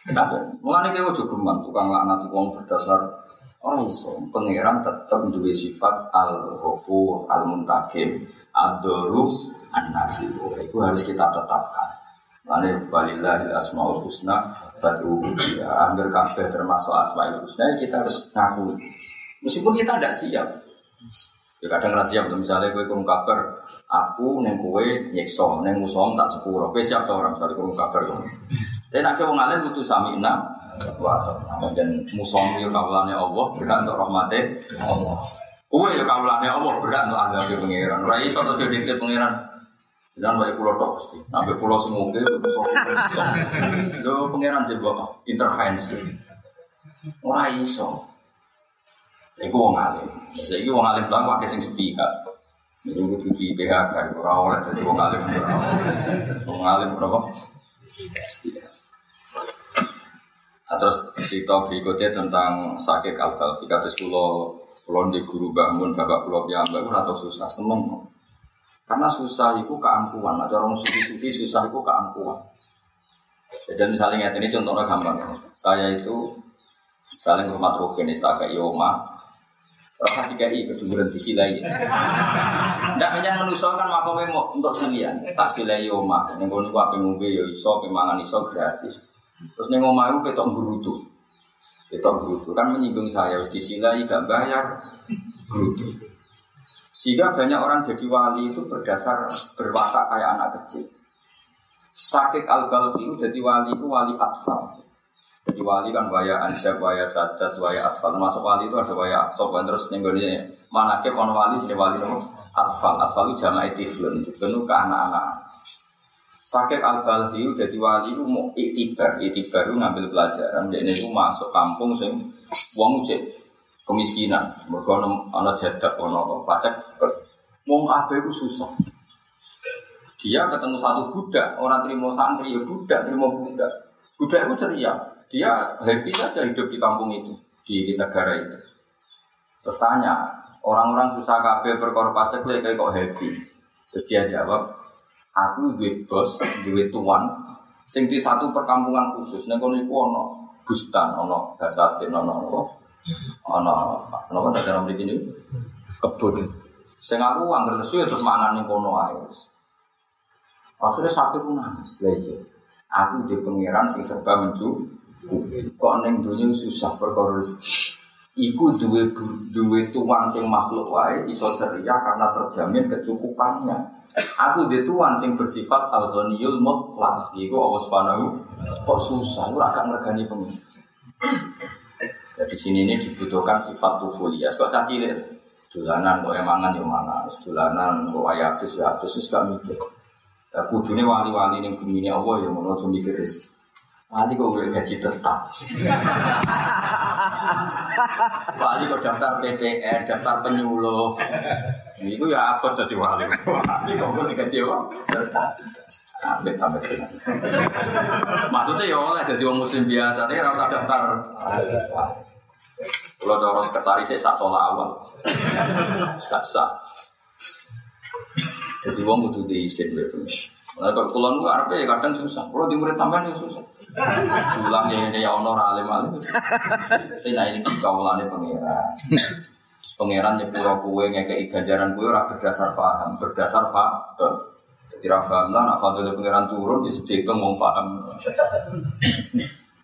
Kenapa? Mulane kowe ojo geman tukang laknat wong berdasar ora iso. Pangeran tetep duwe sifat al-Ghafur, al-Muntakim, ad-Durruf, an-Nafi'u. Itu harus kita tetapkan. Mulane balillahil asmaul husna fad'u biha. Angger kabeh termasuk asmaul husna kita harus ngaku. Meskipun kita tidak siap. Ya kadang rahasia betul misalnya kowe kurung kabar, aku ning kowe nyiksa, ning musuh tak sepuro. Kowe siap ta ora misalnya kurung kabar kowe. Tapi nak kowe ngalir butuh sami'na wa ta'ala. Dan musuh yo kawulane Allah berat untuk rahmate Allah. Kowe yo kawulane Allah berat untuk azab pangeran. Ora iso to dite pangeran. Lan wae kula tok Gusti. Ambek kula sing mungkin musuh. Lho pangeran sing bapak intervensi. Ora iso. Iku wong alim. Saiki wong alim bang wae sing sepi kak. Niku kudu di PHK ora oleh dadi wong alim ora. Wong alim berapa? Terus cerita berikutnya tentang Syakik Al-Kalfi. Kados kula ndek guru Mbahmun bapak kula piyambak ora tau susah seneng. Karena susah iku keampuan. Ada orang sufi-sufi susah iku keampuan. Jadi misalnya ngene iki contohnya gampang. Saya itu saling hormat rohin istaka ioma. Rasa DKI kedudukan di silai. Ndak menyang manusa kan makome untuk silian. Tak silai omah. Ning kono ku ape ngombe ya iso, ape mangan iso gratis. Terus ning omah ku ketok brutu. Ketok brutu kan menyinggung saya wis disilai gak bayar brutu. Sehingga banyak orang jadi wali itu berdasar berwatak kayak anak kecil. Syakik Al-Kalfi jadi wali itu wali atfal. Jadi wali kan waya anjab, waya sadat, waya atfal. Masuk wali itu ada waya atfal. Terus nenggolnya manakib on wali, sini wali itu atfal. Atfal itu jama'i tiflun. Tiflun itu ke anak-anak. Syakik Al-Kalfi jadi wali itu mau iktibar. Iktibar itu ngambil pelajaran. Dia itu masuk kampung sing wong ujek kemiskinan. Mereka ada jadak, ada pacak. Wong kabeh itu susah. Dia ketemu satu budak. Orang terima santri, ya budak terima budak. Budak itu ceria. Dia happy saja hidup di kampung itu, di negara itu. Terus tanya, orang-orang susah kabeh perkara pacek kayak kok happy. Terus dia jawab, aku duwe bos, duwe tuan sing di satu perkampungan khusus nek kono iku ana bustan, ana basatin, ana apa daerah mriki niku kebun. Sing aku anggere nesu terus mangan ning kono ae. Akhire sate ku nangis, lha iya. Aku di pangeran sing serba mencu kok neng dunia susah perkara iku duwe tuan sing makhluk wae iso ceria karena terjamin kecukupannya. Aku di tuan sing bersifat al-ghaniyul mutlaq iku Allah Subhanahu kok susah ora gak ngregani pengen. Jadi sini ini dibutuhkan sifat tufuliyah. Kok cah cilik dolanan kok mangan yo mangan, dolanan kok ayatus ya atus wis gak mikir. Kudune wali-wali ning bumi ne Allah ya menawa mikir rezeki. Wali kok golek gaji tetap. Wali kok daftar PPR, daftar penyuluh. Iku ya abot dadi wali. Wali kok golek gaji tetap. Ambil. Maksudnya ya oleh dadi wong muslim biasa, tapi ora usah daftar. Kulo cara sekretaris tak tolak awal. Gak sah. Jadi wong kudu diisin lho. Nah, kalau kulon itu arpe ya kadang susah. Kalau di murid sampean ya susah. Pulang ya ini ya ono alim-alim. Tapi nah ini kaulane pangeran. Terus pangeran nyepuro kowe ngekeki ganjaran kowe ora berdasar paham, berdasar fakta. Dadi ra paham lan afadole pangeran turun ya dihitung wong paham.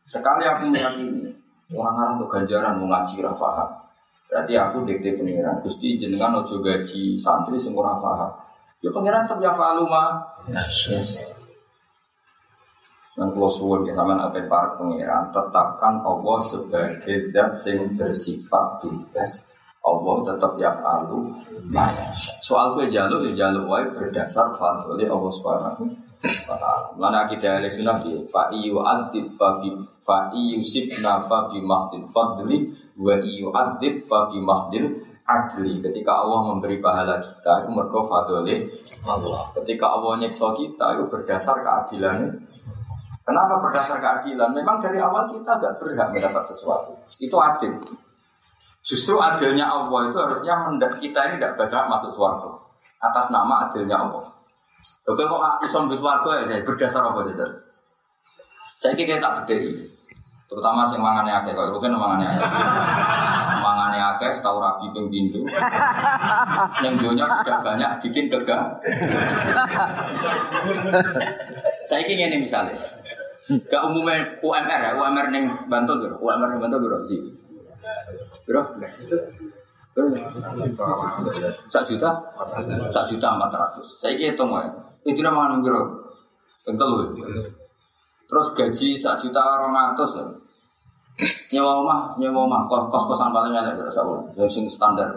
Sekali aku meyakini orang arah untuk ganjaran wong ngaji ra paham. Berarti aku dikte pangeran. Gusti jenengan ojo gaji santri sing ora paham. Ya pangeran tetap ya faluma. Yes. Dan klosuwun ya sampean ape para pangeran tetapkan Allah sebagai zat sing bersifat bebas. Allah tetap ya falu. Soal kowe jaluk wae berdasar fadhole Allah Subhanahu wa taala. Lan akidah al-sunnah fa yu'adzib fa yusibna fa bi mahdil fadli wa yu'adzib fa bi mahdil adli. Ketika Allah memberi pahala kita itu mergo fadhole Allah. Ketika Allah nyiksa kita itu berdasar keadilan. Kenapa berdasar keadilan? Memang dari awal kita enggak berhak mendapat sesuatu. Itu adil. Justru adilnya Allah itu harusnya kita ini enggak berhak masuk surga atas nama adilnya Allah. Oke kok iso mlebu surga ya berdasar apa itu? Saya kira tak bedai. Terutama sing mangane akeh kok rugen mangane akeh. Mangane akeh tau rabi ping pindho. Yang donya tidak banyak bikin tegak. Saya kira ngene misale. Gak umumnya UMR ya, UMR ning Bantul lho, UMR ning Bantul lho sih. Bro. Satu juta 400. Saya kira hitung wae. Itu namanya bro. Sentul. Terus gaji 1.200.000 ya. Nyewa omah, kos-kosan paling elek ya sawung. Ya sing standar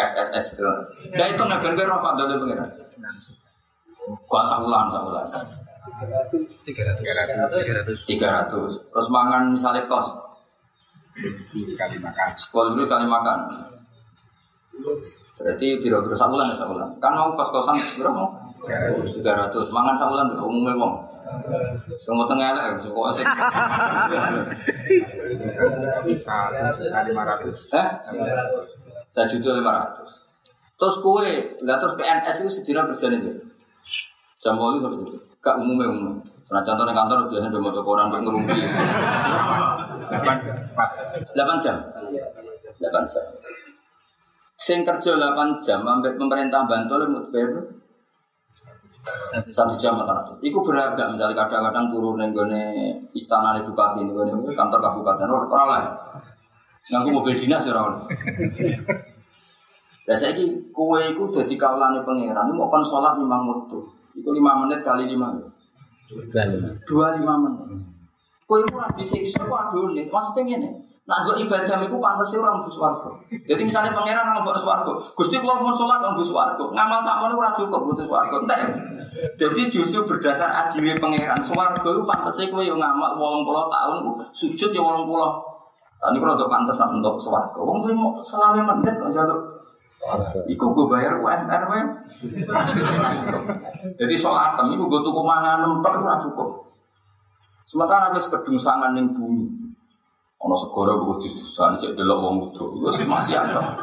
SSS. Lah itu nek ben karo Pak Dole pengen. Kok sawulan. 300. Terus mangan misalnya kos. Sekali makan. Berarti kira-kira sawulan. Kan mau kos-kosan berapa? 300. Mangan sawulan umumnya wong. Semua tengah lah, semua asing. 1.500.000. 1.500.000. Terus kue, terus PNS itu sedikit berjalan deh. Jam bolu sampai itu. Kak umum. Karena contohnya kantor biasanya udah mau cokoran buat ngerumpi. 8 jam. Sing kerja 8 jam, pemerintah Bantul mau bayar. 1.400.000. Iku beragam, misalnya kadang-kadang turun nenggone istana bupati, nenggone kantor kabupaten, orang lain. Ngaku mobil dinas orang. Lah saiki kowe iku dadi kawulane pangeran, mau kon salat 5 waktu. Iku 5 menit kali 5. 25 menit. Kowe iku ora disiksa kok adone, maksudnya ngene. Nek nggo ibadah iku pantese ora mlebu swarga. Dadi misale pangeran nang mlebu swarga, Gusti kula mau salat nang mlebu swarga, ngamal sakmene ora cukup butuh swarga. Jadi justru berdasar adile pangeran swarga iku pantese kowe yo ngamal 80 taun sujud yo 80. Tani kula do pantes untuk swarga. Wong trimo selame menit kok jatuh. Iku go bayar UMR wae. Jadi salatem iku go tuku manganem tok ora cukup. Sementara wis kedung sangan ning bumi. Ana segara kok dus-dusan cek delok wong kudu. Wis masih ada.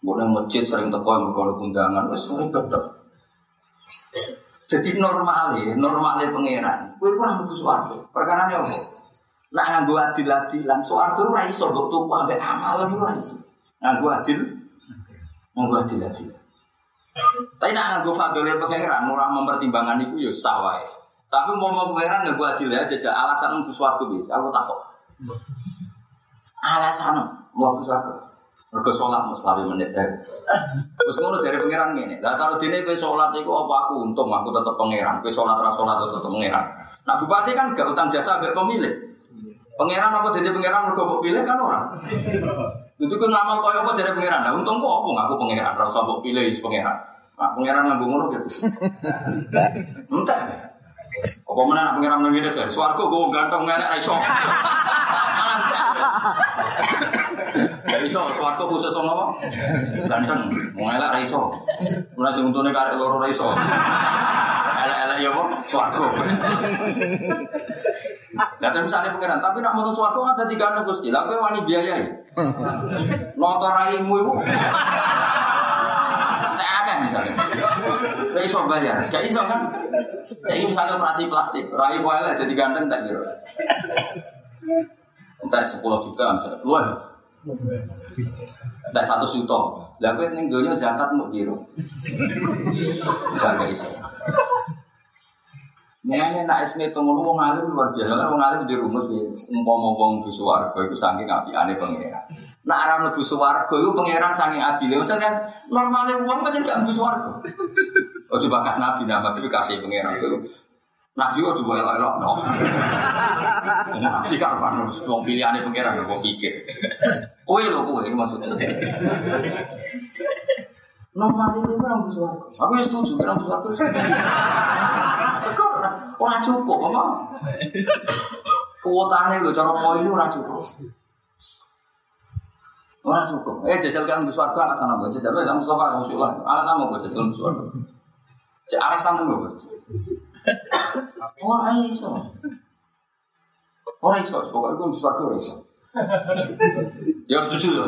Mbok nang masjid sering teko mergo kondangan wis ribet tok. Jadi normale pangeran. Kowe kurang butuh swarga. Perkarane opo? Nak nganggo adil-adilan, swarga ora iso mbok tuku ambek amalan ora iso. Nganggo adil. Tapi nak nganggo fadhole pangeran ora mempertimbangkan iku ya sah wae. Tapi umpama pangeran nganggo adil aja alasan mlebu swarga wis aku takok. Alasane mlebu swarga. Mergo salat mesti lawe menit ae. Wis ngono jare pangeran ngene. Lah karo dene kowe salat iku apa aku untung aku tetep pangeran. Kowe salat ra salat tetep pangeran. Nah bupati kan gak utang jasa ambek pemilik. Pangeran apa dadi pangeran mergo mbok pilih kan ora. Dudu kok ngamal koyo apa jare pangeran. Lah untung kok opo ngaku pangeran ora usah mbok pilih wis pangeran. Nah pangeran nganggo ngono gitu. Entar. Apa menawa pangeran ngene wis swarga go ganteng elek ra iso. Ra iso swarga khusus ono apa? Ganteng, wong elek ra iso. Ora sing untune karek loro ra iso. Elek-elek ya apa? Swarga. Lah terus ada pengeran, tapi nak menuntut suatu ada tiga anu Gusti. Lah kowe wani biayai. Noto raimu iku. Entek akeh misale. Kowe iso bayar. Gak iso kan? Saiki misalnya operasi plastik, rai wae dadi ganteng tak kira. Entek 10 juta antar luwih. Entek 1 juta. Lah kowe ning donya zakat mung kira. Gak iso. Mengenai nak esne tunggu wong alim luar biasa kan wong alim di rumus piye umpama wong mlebu swarga iku saking apikane pangeran. Nak ora mlebu swarga iku pangeran saking adile. Maksud kan normale wong pancen gak mlebu swarga. Ojo bakas nabi nama tapi kasih pangeran iku. Nabi ojo wae elok-elokno. Nabi karo panus wong pilihane pangeran kok pikir. Kowe lho maksudnya. Normale iki ora mlebu swarga. Aku wis setuju ora mlebu swarga. Kok ora cukup apa? Kuotane lho cara poin ora cukup. Jajal kan wis warga alasan apa? Jajal wis Mustafa Rasulullah. Alasan apa jajal wis warga? Alasan lho, Bos. Ora iso, pokoke wis warga ora iso. Ya setuju lho.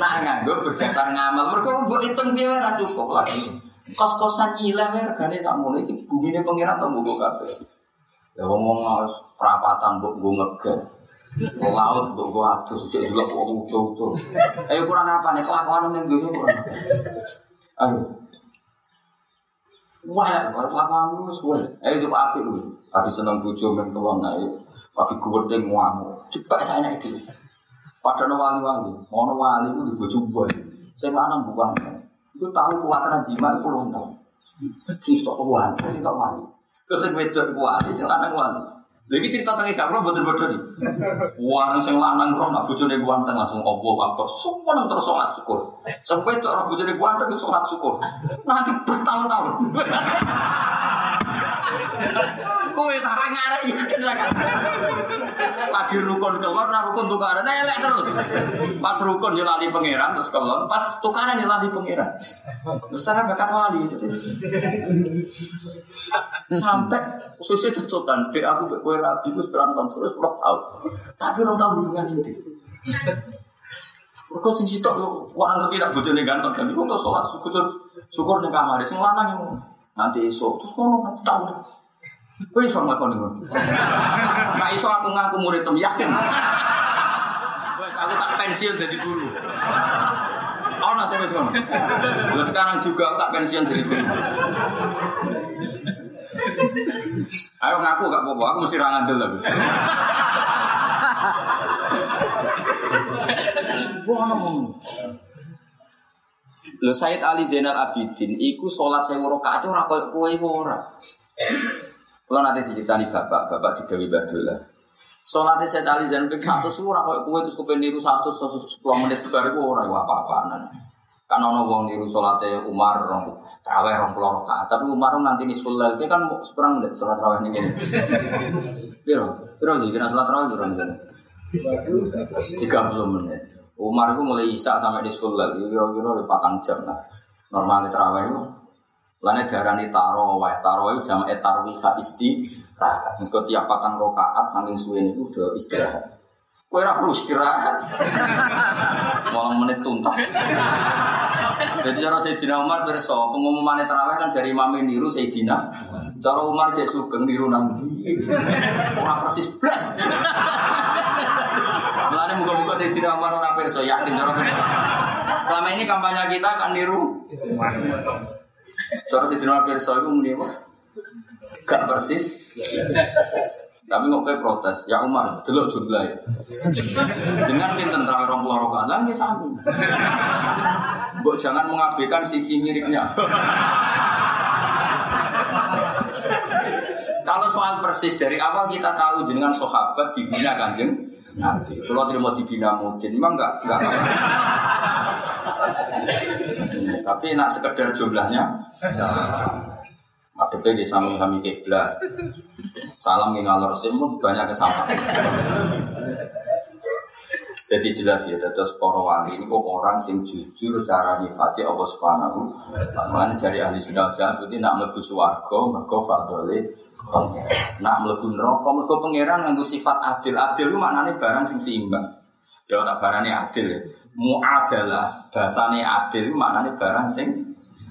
Nah, nganggo berdasar ngamal. Mergo mbok hitung piye ora cukup lagi. Kos-kosan hilang harganya tak mulai itu bunyinya pengiran tak buku kafe. Ya ngomong harus perapatan buat gue ngegel, gue laut buat gue atur sejak dulu gue utuh. Ayo kurang apa nih kelakuan yang dulu kurang. Ayo, wah, kelakuan gue semua. Ayo coba api gue, tapi senang tujuh mentuang ayo. Pagi gue deng wangu, cepat saya itu. Padahal wali itu dibujuk-bujuk. Saya nggak bukan. Itu tahu kuatan jimat puluhan tahun. Sistok kuat, sistok wali. Kesan wedok kuat, sing lanang wali. Lagi cerita tentang Islam bodoh-bodoh ni. Warang sing lanang roh nak bojone ganteng langsung opo apa sumpah nang terus salat syukur. Sing wedok roh bojone ganteng terus salat syukur. Nanti bertahun-tahun. Kowe tarang arek iki kan. Lagi rukun keluar, nah rukun tukaran, nah elek terus. Pas rukun yo lali pangeran terus keluar, pas tukaran yo lali pangeran. Besar bakat wali. Sampai susah cecotan, dek aku mbek kowe rabi wis berantem terus plot out. Tapi ora tau hubungan inti. Rukun sing sitok lho, wae ngerti nek bojone ganteng kan iku terus salat syukur ning kamar sing lanang yo. Nanti esok terus kono nanti tahu. Wis ora ngakoni ngono. Nek iso aku ngaku murid tem yakin. Wes aku tak pensiun jadi guru. Ono sing wis ngono. Yo sekarang juga tak pensiun jadi guru. Ayo ngaku gak apa-apa, aku mesti ra ngandel lho. Ono ngono. Lho Sayyid Ali Zainal Abidin iku salat 1000 rakaat ora koyo kowe ora. Kalau nanti diceritani bapak digawe badolah. Salatnya Sayyid Ali Zanbek 100 surah koyo kowe terus kepen niru 110 menit bar iku ora apa-apaan. Kan ana wong niru salate Umar tarawih 20 rakaat, tapi Umar nganti nisul lal iki kan seperang menit salat tarawih ning kene. Piro sih kira salat tarawih durung kene? 30 menit. Umar iku mulai isya sampai nisul lal kira-kira 4 jam lah. Normalnya tarawih iku lane darani tarawih, tarawih jamae tarwih istirahat. Engko tiap patang rakaat saking suwe niku do istirahat. Kowe ora perlu istirahat. Malah menit tuntas. Jadi cara Sayyidina Umar pirsa, pengumumane tarawih kan dari imam niru Sayyidina. Cara Umar jek sugeng niru nang ndi. Ora persis blas. Mulane muga-muga Sayyidina Umar ora pirsa yakin cara pirsa. Selama ini kampanye kita kan niru. Terus Sayyidina Pirsa itu muni apa? Gak persis. Tapi kok kowe protes, ya Umar, delok jumlahe. Dengan pinten ra 20 rakaat lan wis sami. Mbok jangan mengabaikan sisi miripnya. Kalau soal persis dari awal kita tahu jenengan sahabat dibina Kanjeng Nabi. Kalau terima dibina mungkin memang enggak. Tapi nak sekedar jumlahnya madhepe nggih sami-sami kiblat. Salam nggih ngalor semut banyak kesamaan. Jadi jelas ya terus para wali ini kok orang sing jujur cara nyifati Allah Subhanahu wa taala. Jari ahli sunnah itu nak mlebu swarga mergo fadhole pangeran. Nak mlebu neraka mergo pangeran nganggo sifat adil. Adil ku maknane barang sing seimbang. Ya tak barane adil ya. Mu'adalah bahasane adil maknane barang sing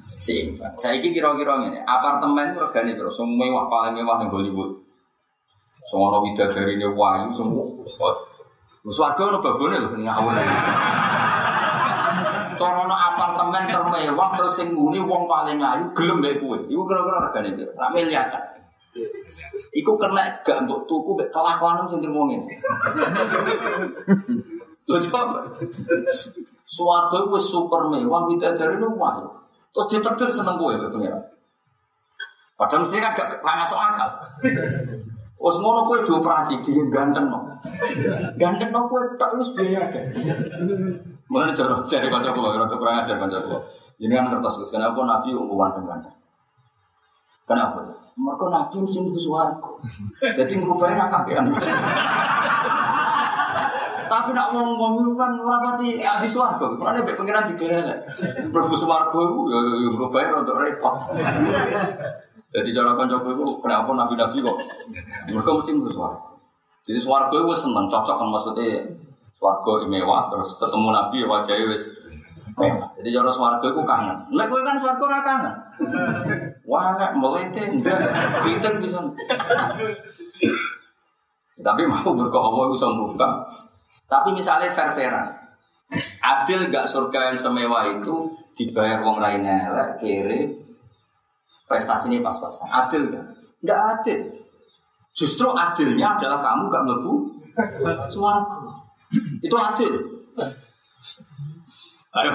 seimbang. Saiki kira-kira ngene, apartemen regane terus mewah paling mewah ning Hollywood. Sing ana widadarine wayu semua. Wis warga ono babone lho ngawur. Cara ana apartemen termewah terus sing nguni wong paling ayu gelem mek kowe. Iku kira-kira regane piro? Rak miliaran. Iku kena gak mbok tuku mek kelakuanmu sing trimo ngene. Lho coba suwarga itu super mewah bidadari itu wah terus dia terdur seneng gue ya padahal mestinya kan gak masuk akal terus ngono gue dioperasi dia ganteng no gue tak terus biaya kan mulai cari kocok kurang ajar kocok gue jadi kan kertas kenapa Nabi umpuan dengan kenapa mereka Nabi mesti ke suwarga jadi ngerubahnya kagean tapi nak ngomong lu kan ora pati ahli swarga. Kurane mbek pengiran digerelek. Mlebu swarga iku ya ngrobae rodok repot. Dadi cara kanca kowe iku kenapa nabi-nabi kok mergo mesti mlebu swarga. Jadi swarga iku wis seneng cocok kan maksudnya swarga mewah terus ketemu nabi wajahe wis memang. Jadi cara swarga itu kangen. Lek kowe kan swarga ora kangen. Wah, lek melete ndak pinten pisan. Tapi mau berkowo iso mrungkang. Tapi misalnya fair-fairan. Adil gak surga yang semewah itu dibayar wong raine elek kere prestasinya pas-pasan. Adil gak? Enggak adil. Justru adilnya adalah kamu gak mlebu swarga. Itu adil. Ayo,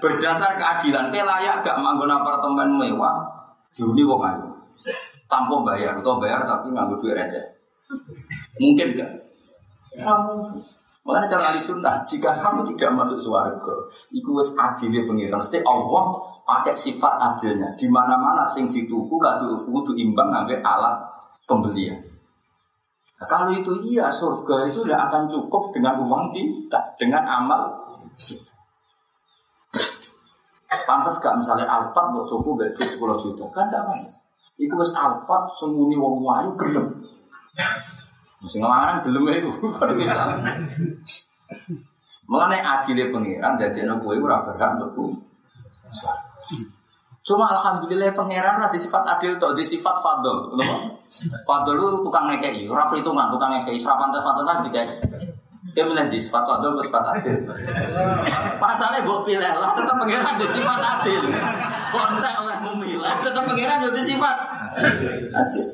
berdasar keadilan, kita layak gak manggon apartemen mewah, diuni wong ayu, tanpa bayar, atau bayar tapi nganggo duit receh. Mungkin gak? Kamu, makanya cara Ahlussunnah, jika kamu tidak masuk swarga, itu wis adile pengiran. Mesti Allah pakai sifat adilnya. Di mana-mana sing dituku kudu imbang nganggo alat pembelian. Nah, kalau itu iya, surga itu tidak akan cukup dengan uang kita, dengan amal kita. Pantas gak misalnya Alphard buat toko gak duit 10 juta, kan gak pantas. Itu harus Alphard sembunyi wong wayu gelem. Mesti ngelarang gelemnya itu baru bisa. Mengenai adilnya pangeran, jadi anak gue ora berhak mlebu swarga. Cuma alhamdulillah pangeran lah disifat adil tok, disifat fadl. Fadl lu tukang ngekei, ora perhitungan, tukang ngekei serapan pantas-pantas dikei. Dia milih disifat fadl wis sifat adil. Pasale mbok pilih lah tetep pangeran disifat adil. Kok entek olehmu milih tetep pangeran yo disifat adil.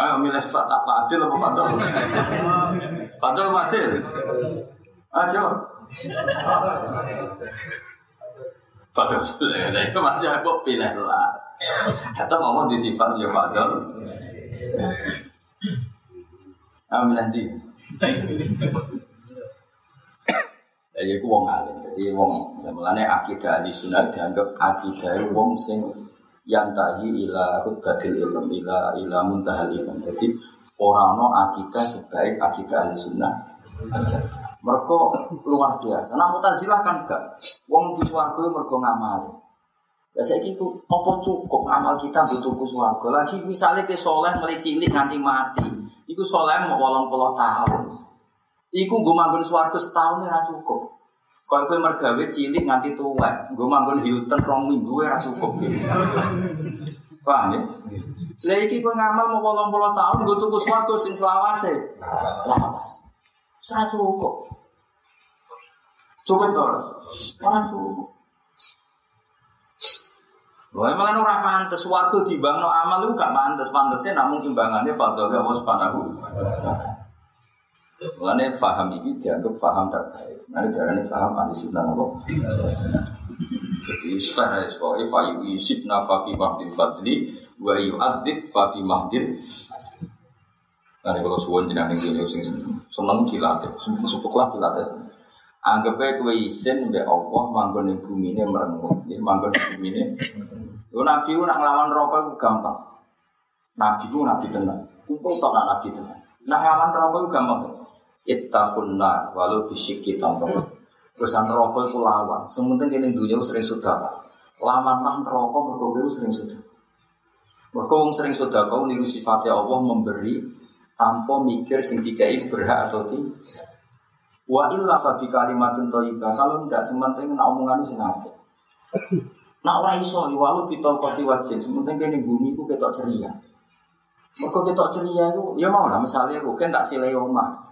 Ah milih sifat apa adil apa fadl? Fadl adil. Aja. Fadl itu masih aku pilih lah. Kata Allah disifat ya fadl. Ambil nanti. Jadi aku wong alim. Jadi wong mulane akidah Ahlussunnah dianggap akidah wong sing yantahi ila rubadil ilm ila muntahal ilm. Jadi orang no akidah sebaik akidah Ahlussunnah aja. Mereka luar biasa. Nah, Mu'tazilah kan gak. Wong di swarga mergo ngamali. Ya saiki ku apa cukup amal kita butuh ku swarga. Lagi misalnya ke saleh mulai cilik nganti mati. Iku saleh mau 80 tahun. Iku nggo manggon swarga setahun ora cukup. Kaya kowe mergawe cilik nganti tuwa, nggo manggon Hilton rong minggu ora cukup. Paham ya? Lah iki kowe ngamal mau 80 tahun nggo tuku swarga sing selawase. Lawas. Ora cukup. Cukup dong, orang cukup. Wah, malah orang pantas. Waktu timbang no amal itu gak pantas-pantasnya, namun timbangannya fadlullah wa subhanahu. Makanya faham ini dianggap faham terbaik. Nanti caranya faham Ahlussunnah kok. Jadi sifat sebagai fayu isibna fakih mahdil fadli wa yu'adzib fakih mahdil. Nanti kalau suwon jenang dunia sing seneng dilatih, sepuklah dilatih. Anggap aja kowe isin mbek Allah manggon ning bumine merengut, nggih manggon ning bumine. Yo nabi ku nak nglawan neraka ku gampang. Nabi ku nabi tenan. Kumpul tok nak nabi tenan. Nak nglawan neraka ku gampang. Ittaqunna walau bisyikki tamroh. Urusan neraka ku lawan. Sing penting ning dunya wis sering sedekah. Lawanlah neraka mergo kowe sering sedekah. Mergo wong sering sedekah niku sifate Allah memberi tanpa mikir sing dikai berhak atau tidak. Wa illa fa bi kalimatin thayyibah, kalau ndak sementing nek omongane sing apik. Nek ora iso ya walu bitaqati wajin, sementing kene bumi ku ketok ceria. Moko ketok ceria iku ya mau lah misale rugen tak silih omah.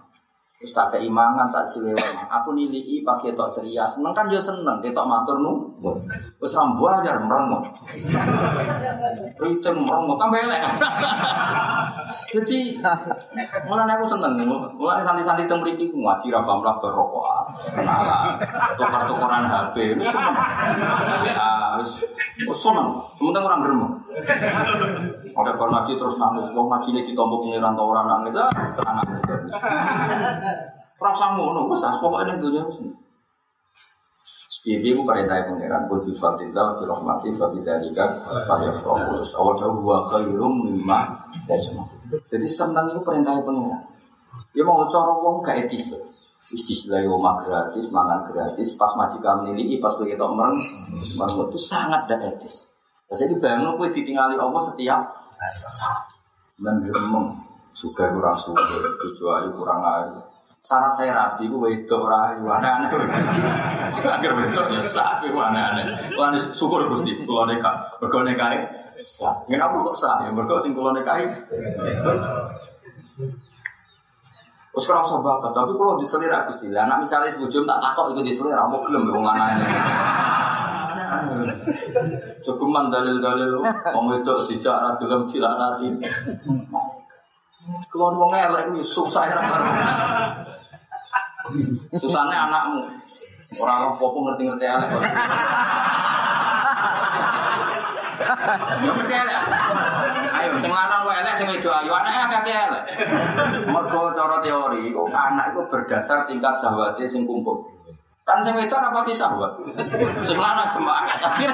Wis tak kei mangan tak silih omah. Aku niliki pas ketok ceria, seneng kan yo seneng, ketok matur nuwun. Wis rambuh ajar merengut. Ritem merengut tambah elek. Jadi, mulanya aku seneng, mulanya santai-santai itu meriki ngaji rafam lah berokokan, kenalan, tukar-tukaran HP, itu seneng. Itu seneng, sementara orang geremeng. Ada bermaji terus nangis, kalau majinya ditombok pengiran atau orang nangis, serangan juga. Praksamu, nunggusan, pokoknya itu seneng. Sebibi aku perintah pengiran, kudu fatilah, firahmati, fabidarika, falyafrohulus, awadahu wa khairum mimma, dan semua. Jadi senang itu perintahnya pengiran. Dia mau cara wong gak etis. Istilah omah gratis, mangan gratis, pas majikan meniliki, pas kowe ketok mereng, mereng itu sangat gak etis. Jadi bangno kowe ditingali Allah setiap saat. Mengremeng, suka kurang suka, bojo ayu kurang ayu. Syarat saya rapi, gue wedok orang aneh-aneh. Agar wedok ya sah, gue aneh-aneh. Kalau syukur Gusti, kalau neka, berkau neka sah. Kenapa kok sah? Ya berkau sing kalau neka. Terus kerap sobat, tapi kalau diselir Gusti, lah anak misalnya sebujum tak takok ikut diselir, mau gelem ya wong aneh-aneh. Cukuman dalil-dalil, mau wedok dijak ra gelem dilanati. Keluar wong elek iki susah ra karo. Susane anakmu. Ora apa-apa ngerti-ngerti elek. Yo mesti elek. Ayo sing lanang kok elek, sing wedok ayo anake akeh elek. Mergo cara teori kok anak iku berdasar tingkat syahwate sing kumpul. Kan sing wedok ora pati syahwat. Sing lanang semangat akhir.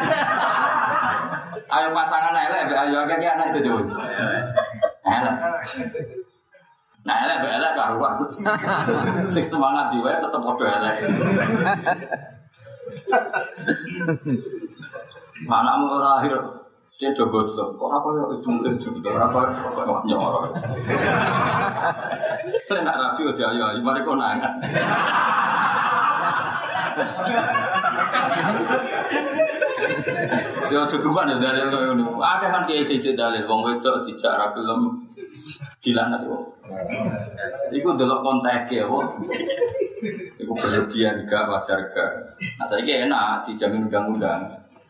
Ayo pasangan elek ayo akeh anak itu dhewe. Elak. Nah elak elak karuan. Sik semangat diwae tetep padha elak. Anakmu ora lahir mesti jogo kok ora koyo ujung-ujung ora koyo nyoro. Nek rapi ojo ayo mari kono anak. Yo cukupan ya dalil koyo ngono. Akeh kan kiye-kiye dalil wong wedok dijak ra gelem dilanat wong. Iku delok konteke wong. Iku berlebihan gak wajar gak. Nah saiki enak dijamin undang-undang.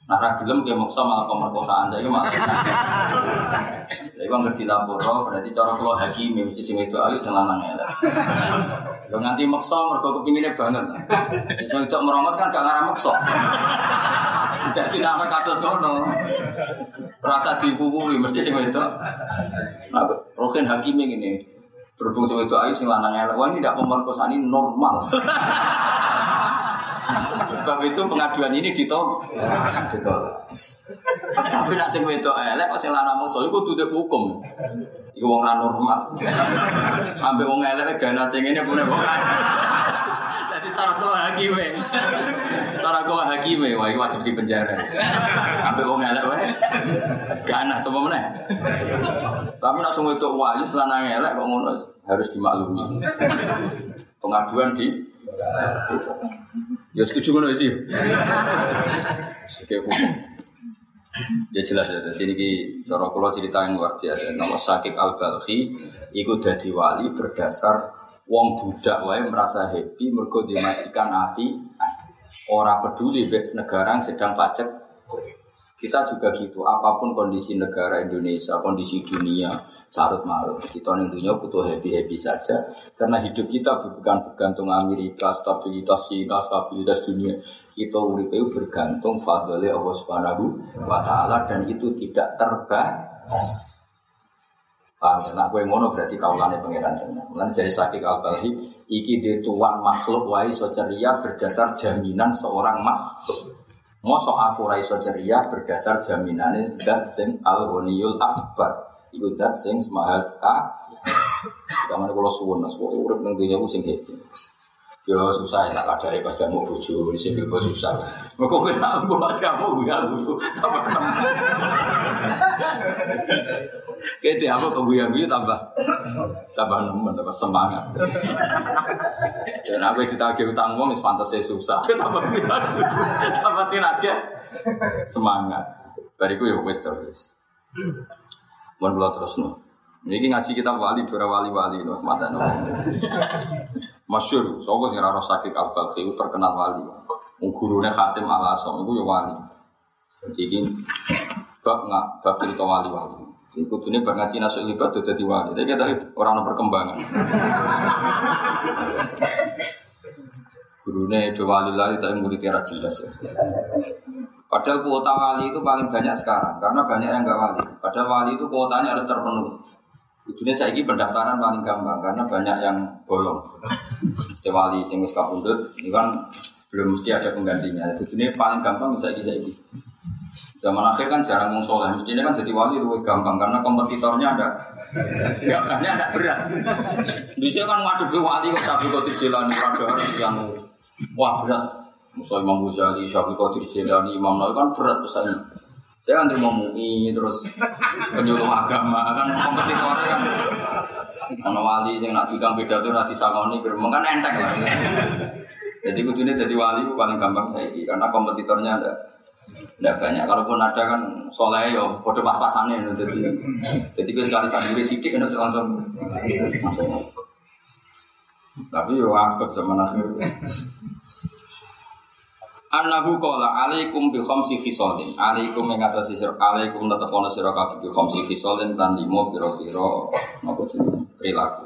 Nek ra gelem ki maksa malah pemerkosaan saiki malah. Lha iku ngerti laporo berarti cara kula hakim mesti sing wedok ayu sing lanang elek. Lho nganti maksa mergo kepingine banget. Sing wedok merongos kan gak ngarah maksa. Jadi nama kasus kono rasa dipukuli mesti sing wedok. Roken hakim ini berhubung sing wedok ayu sing lanang elek. Wah ini ndak pemerkosaan ini normal. Sebab itu pengaduan ini ditolak. Tapi nak sing wedok elek kok sing lanang maksa iku kudu dihukum. Iku wong ra normal. Ambek wong elek gana sing ngene pune wong. Tara kula hakime wae wajib di penjara. Ampe wong elek wae. Ganas apa meneh. Tapi nek sing wedok wayu lanang elek kok ngono harus dimaklumi. Pengaduan di ya setuju ngono sih. Oke, hukum. Ya jelas ya. Sini ki cara kula ceritain luar biasa. Nama Syakik Al-Balkhi iku dadi wali berdasar wong budak wae merasa happy mergo dimajikan api ora peduli negara yang sedang pacet. Kita juga gitu, apapun kondisi negara Indonesia, kondisi dunia carut marut, kita ning dunia butuh happy-happy saja karena hidup kita bukan bergantung Amerika, stabilitas China, stabilitas dunia. Kita urip itu bergantung fadhole Allah Subhanahu wa taala dan itu tidak terbatas. Nah, kowe ngono berarti kaulane pangeran tenan. Lan jare Syakik Al-Balkhi iki dituan makhluk wae iso ceria berdasar jaminan seorang makhluk. Mosok aku ra iso ceria berdasar jaminane zat sing Al-Ghaniyul Akbar. Iku zat sing Maha Kaya. Kamane kula suwun Mas, kowe urip ning dunya ku sing iki. Ya susah sak kadare pas jamu bojo sing bebo susah. Moko kowe tak mbok jamu ya lho. Tambah. Kete apa guyu-guyu tambah nemen tambah semangat. Ya nek kowe ditagih utang wong wis pantese susah. Tambah sinage semangat. Bariku ya wis terus. Mun kula terusno. Niki ngaji kitab wali dora wali-wali lho matane. Masyhur, sapa sing ora Syakik Al-Balkhi terkenal wali. Wong gurune Khatim Al-Asam iku ya wali. Iki bab cerita wali-wali. Sing kudune bar ngaji nasuk libat dadi wali. Tapi kate ora ana perkembangan. Gurune do wali lali tapi muridé ora jelas. Padahal kuota wali itu paling banyak sekarang karena banyak yang enggak wali. Padahal wali itu kuotanya harus terpenuhi. Dunia saiki pendaftaran paling gampang karena banyak yang bolong. Wali sing wis kapundhut itu kan belum mesti ada penggantinya. Dunia paling gampang saiki. Zaman akhir kan jarang wong saleh, mestinya kan jadi wali luwih gampang karena kompetitornya ada berat. Dhisik kan ngadepi wali kok Syekh Qadir Jilani padha yang wah berat. Musa Imam Ghazali, Syekh Qadir Jilani, Imam Malik kan berat pesannya. Saya kan terima MUI, terus penyuluh agama, kan kompetitornya kan. Karena wali yang nak digang pidato nanti saloni geremeng kan enteng lah. Kan. Jadi kudunya jadi wali paling gampang saya ini, karena kompetitornya ada banyak. Kalaupun ada kan soleh ya, bodoh pas-pasannya. Jadi gue sekali samburi sidik kan langsung masuk. Tapi ya waktu zaman akhir. Annahu qala alaikum bi khamsi fisalin. Alaikum mengatasi sir alaikum natapono sira kabeh khamsi fisalin lan limo pira-pira napa jenenge perilaku.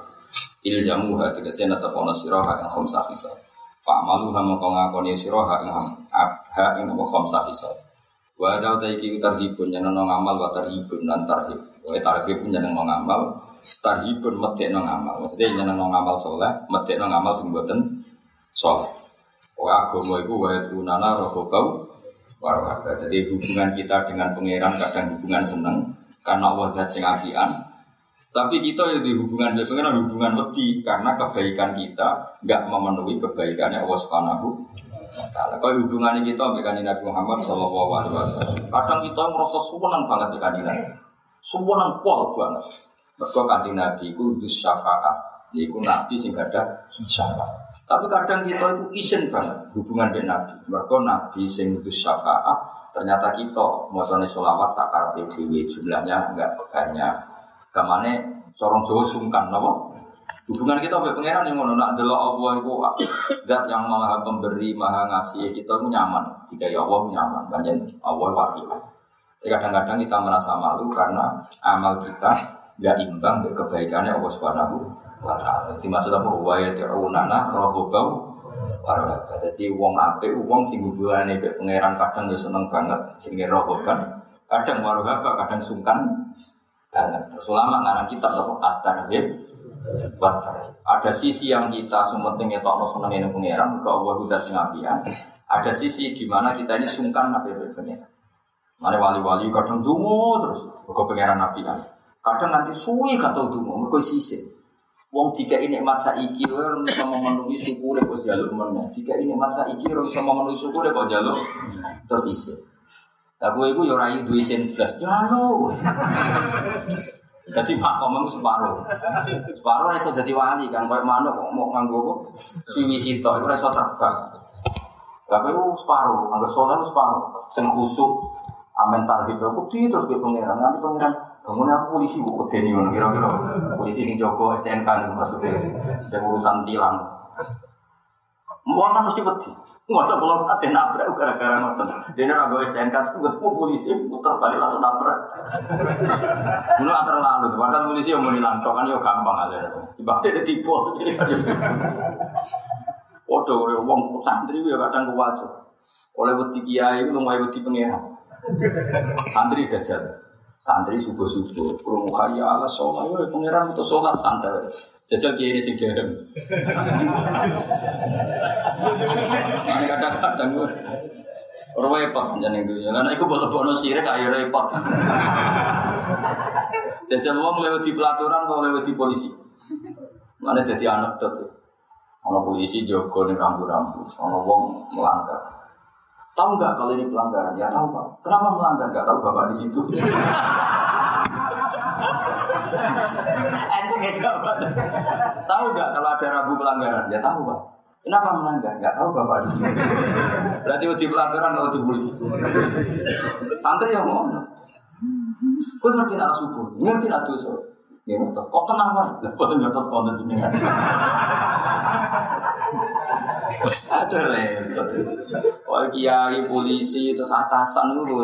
Ilzamu hategese natapono sira kabeh khamsa fisal. Fa amalu hamaka ngakoni sira kabeh abha ing khamsa fisal. Wa ada taiki tarhibun yen ana ngamal wa tarhibun lan tarhib. Wa tarhibun yen ana ngamal, tarhibun medekno ngamal. Maksudnya yen ana ngamal saleh, medekno ngamal sing mboten saleh. Agama itu wa'atunana rohokau warwaga. Jadi hubungan kita dengan pangeran kadang hubungan seneng karena Allah zat sing apian. Tapi kita ya di hubungan biasanya hubungan wedi karena kebaikan kita enggak memenuhi kebaikannya Allah Subhanahu wa taala. Kalau hubungannya kita dengan Nabi Muhammad sallallahu alaihi wasallam, kadang kita merasa suwenan banget dengan dia. Suwenan pol banget. Mergo kanthi Nabi iku dus syafaat. Iku nabi sing gadah syafaat. Tapi kadang kita itu isen banget hubungan dengan Nabi. Mereka Nabi yang itu syafa'ah, ternyata kita maksudnya sholawat sakar PDW jumlahnya enggak banyak. Kemana corong Jawa sungkan, no? Hubungan kita sampai pengeran yang mau nak delok Allah itu zat yang maha pemberi, maha ngasih, kita itu nyaman. Jika ya Allah nyaman, banyak Allah wakil. Jadi kadang-kadang kita merasa malu karena amal kita enggak imbang dengan kebaikannya Allah Subhanahu wa ta'ala. Jadi maksudnya bahwa ya ti'unana rohobau warwaga. Jadi wong ape, wong sing hubungannya bek pengeran kadang ya seneng banget jenenge rohoban, kadang warwaga, kadang sungkan banget. Terus ulama ngaran kitab at-tarhib wa tarhib. Ada sisi yang kita sumeting etokno senenge ning pengeran ke Allah udah sing apian. Ada sisi di mana kita ini sungkan ape-ape pengeran. Mare wali-wali kadang dungo terus ke pengeran apian. Kadang nanti suwi gak tau dungo, mergo sisih. Wong dikai nikmat saiki ora iso memenuhi syukure kok njaluk meneh. Dikai nikmat saiki ora iso memenuhi syukure kok njaluk terus isih. Lah kowe iku ya ora duwe sen blas njaluk. Dadi makommu separo. Separo iso dadi wali kan koyo manuk kok mau nganggo apa? Siwi sitok iku ora iso terbang. Lah kowe separo, angger salat separo. Sing khusuk amen tarhib kudu terus kowe pengeran nanti pengeran kemudian aku polisi buku deni orang kira-kira polisi sing Joko STNK yang maksudnya saya urusan tilang, mohon kan mesti peti, nggak ada belum ada nabrak gara-gara nonton, dia nabrak STNK sebut polisi putar balik atau nabrak, itu terlalu, padahal polisi yang mau dilantau kan yo gampang aja, tiba-tiba ditipu, waduh orang uang santri ya kadang kuat, oleh beti kiai itu mau beti pengeran, santri jajar. Santri subuh-subuh, kurung kaya Allah sholat, woi pangeran untuk sholat santai, jajal kiri sing derem. Ini kadang-kadang gue repot macam itu, karena aku boleh bawa nasirik ayo repot. Jajal uang lewat di pelaturan, uang lewat di polisi. Mana jadi anekdot, orang polisi jago nih rambu-rambu, orang uang melanggar. Tahu nggak kalau ini pelanggaran? Ya tahu Pak. Kenapa melanggar? Nggak tahu Bapak di situ. Enteng jawab. Tahu nggak kalau ada rabu pelanggaran? Ya tahu Pak. Kenapa melanggar? Nggak tahu Bapak di situ. Berarti di pelaturan atau di polisi? Santri yang mau. Kau ngerti nak subuh? Ngerti nak dosa? Ngerti. Kok tenang Pak? Lepas ngerti konten jenengan. Ada repot. Oh kiai polisi terus atasan itu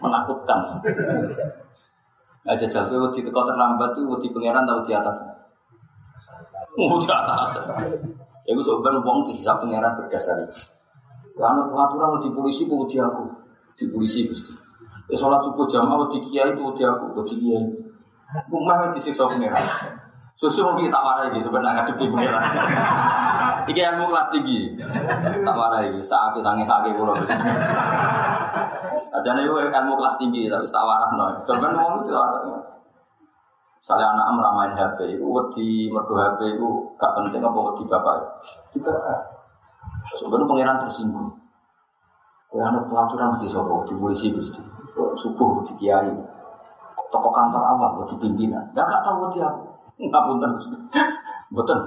menakutkan. Aja jauh itu kau terlambat itu di pangeran atau di atasan. Di atasan. Ya gue seorang uang dihisap pangeran berdasar ini. Karena pengaturan di polisi itu di aku, di polisi pasti. Ya sholat subuh jamaah di kiai itu di aku, di kiai. Gue malah disiksa pangeran. Susu mau kita marah ini sebenarnya ngadepi pangeran. Iki ilmu kelas tinggi, tak warai. Saat itu sange kurang. Ajaran itu ilmu kelas tinggi, tapi tak warai no. Soalnya orang itu ada. Misalnya anak meramain HP, wedi merdu HP, itu gak penting apa wedi bapak. Tidak. Soalnya pangeran tersinggung. Kau anak pelaturan mesti sopo, di polisi mesti. subuh di kiai, tokoh kantor awal di pimpinan, gak tahu dia ngapunten Gusti. Mboten.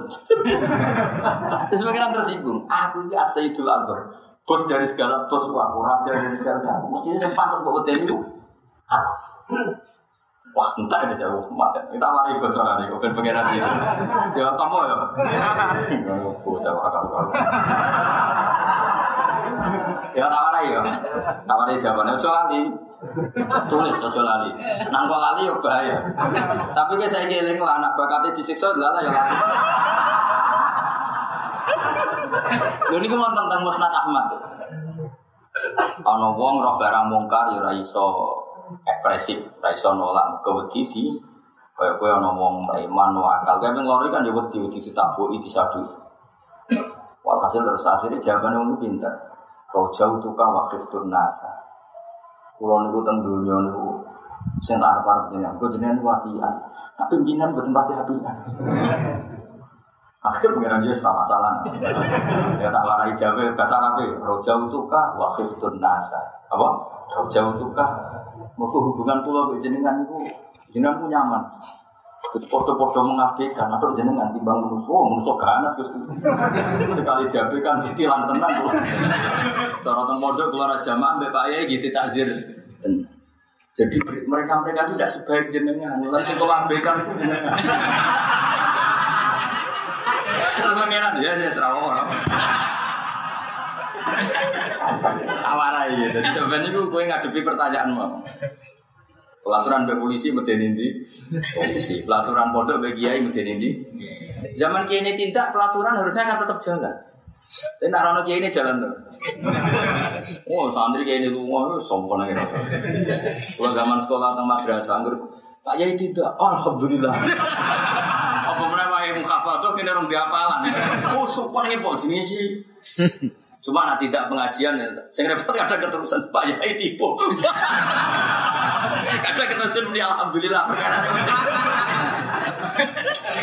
Terus makin tersinggung. Aku iki Sayyidul Akbar. Bos dari segala bos, aku raja dari segala. Mestinya sempat untuk hotel itu. Aku. Wah, entar ada jauh mata. Kita mari bocoran iki ben pengen nanti. Ya apa ya? Yo bocah ora karo. Ya tawarai yo. Tawarai jawabane ojo lali. Tulis ojo lali. Nang kok lali yo bahaya. Tapi nek saiki eling anak bakate disiksa dalan yo lali. Lho niku wonten teng Musnad Ahmad. Ana wong roh barang mungkar yo ora iso ekspresif, ora iso nolak wedi di kaya kowe ana wong iman akal. Kaya nglori kan yo wedi ditabuki disadu. Walhasil terus akhirnya jawabane wong pinter. Rojau tukang wakif turnasa. Kulo niku teng donya niku sing tak arep-arep jenengan. Kulo jenengan wapian. Tapi pimpinan buat tempat apian. Akhirnya pengenan dia sama masalah. Ya tak warai Jawa bahasa Arab. Rojau tukang wakif turnasa. Apa? Rojau tukang. Mergo hubungan kulo mbek jenengan niku jenengan ku nyaman. Podo-podo mengabdikan, atau jenengan timbang manusia, manusia ganas Gusti. Sekali diabdikan ditilang tenan kok. Cara teng pondok keluar jamaah mbek Pak Yai gitu takzir tenan. Jadi mereka-mereka itu tidak sebaik jenengan, lan sing kelabaikan iku jenengan. Terus mengenan ya serawo ora. Awarai gitu. Sebenarnya itu gue ngadepi pertanyaanmu. Pelaturan be polisi medeni ndi? Polisi. Pelaturan pondok be kiai medeni ndi? Zaman kiai ini tindak pelaturan harusnya kan tetap jalan. Tapi nak rono kiai ini jalan tuh. Oh santri kiai ini luwih sombong aja. Kalau zaman sekolah atau madrasah anggur Pak Yai tidak. Alhamdulillah. Apa meneh wae mukhafadah kene rong diapalan. Oh sopan heboh jenenge iki. Cuma nak tidak pengajian, saya repot kadang keterusan Pak Yai tipu. Kadang keterusan muni alhamdulillah perkara ini.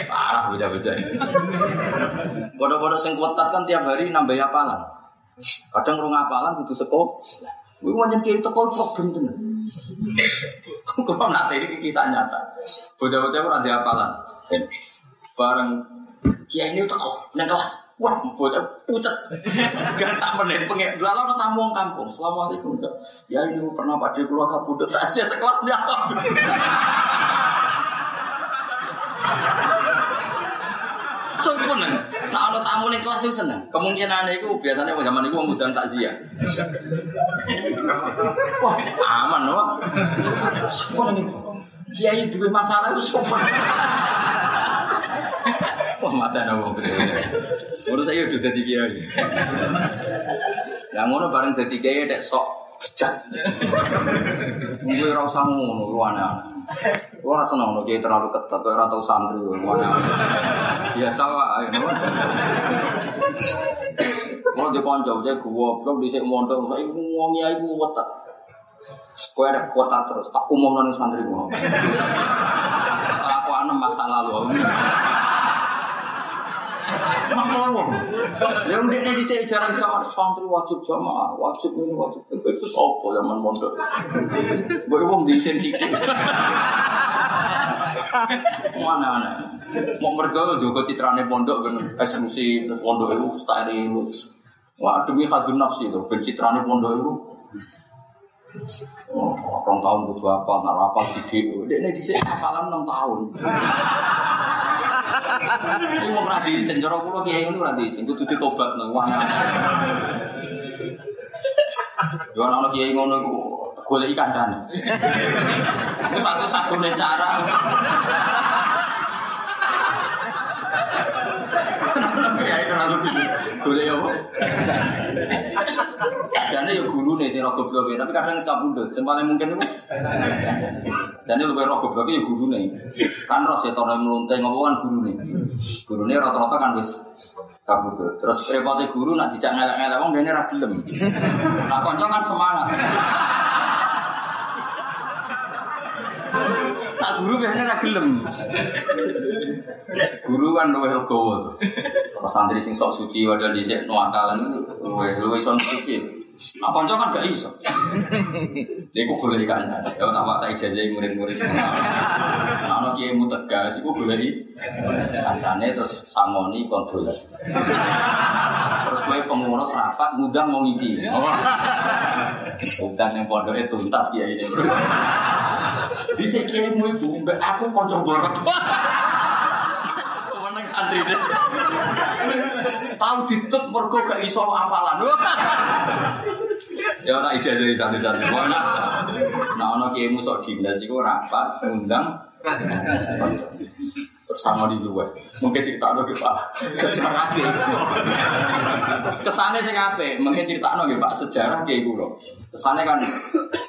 Parah beda-beda ini. Bodoh-bodoh sing kuotat kan tiap hari nambah apalan. Kadang rong apalan kudu sekop. Kuwi pancen kiai teko problem tenan. Kok ana iki kisah nyata. Bodoh-bodoh ora diapalan. Bareng kiai ini teko nang kelas. Wah, bocah pucat. Gang sak meneh pengek dalalah tamu kampung. Assalamualaikum. Ya ini pernah padhe kula kabudut tasih sekelas ya. Sompun nang ana tamu ning kelas sing seneng. Kemungkinan iku biasane zaman iku wong mudan takziah. Wah, aman lho. Sompun niku. Kiai duwe masalah iku sompun. Wah mata ana wong kene. Ora saya udah dadi kiai. Lah ngono bareng dadi kiai tek sok bejat. Kuwi ora usah ngono ruane. Ora seneng ngono kiai terlalu ketat ora tau santri ngono. Biasa wae ngono. Wong diponco jek goblok dhisik mondok saiki wong kiai ku wetet. Kowe ada kuota terus tak umumno ning santri ngono. Aku ana masa lalu. Maklum, yang dia ni saya jarang sama santri wajib jamaah, wajib ini wajib itu sopo zaman mondok. Boleh di sensitif. Mana? Mau mereka juga citrane pondok kan esensi pondok itu steril. Wah demi hadir nafsi itu pencitrane pondok itu. Oh, orang tahun itu apa? Nara apa video? Dia ni di sini hafalan 6 tahun. Aku mau radhi senjoro kulo kiai ngono radhi sing kudu ditobat nang wae. Yo ana kiai ngono iku goleki kancane. Aku satu-satunya cara. Kiai terlalu goleki opo? Kancane yo gulune sing ora goblok tapi kadang suka bundut. Sing paling mungkin iku jane luwih roh goblok ya gurune. Kan roh setone mlunting apa kan gurune. Gurune rata-rata kan wis kabudut. Terus repote guru nak dijak ngelak-ngelak wong dene ra gelem. Lah kanca kan semangat. Nah guru dene ra gelem. Guru kan luwih legowo. Santri sing sok suci padahal dhisik nuakalan luwih iso suci. Nah, panjang kan gak bisa. Iku boleh kan. Yo tak wakai jajahi murid-murid. Ana kiaimu tegas iku boleh iki. Kancane terus sangoni kontrol. Terus kowe pengurus rapat ngundang wong iki. Undang nang pondoke tuntas kiai iki. Dhisik kiaimu iku mbek aku kanca borot. Seneng santrine. Tahu ditut mergo gak iso apalan. Ya ora ijazah santri-santri. Nah ana kiaimu sok gimnas iku rapat ngundang bersama di luar. Mungkin cerita nggih Pak sejarah kiai. Kesane sing apik, mungkin cerita nggih Pak sejarah kiai kula. Kesane kan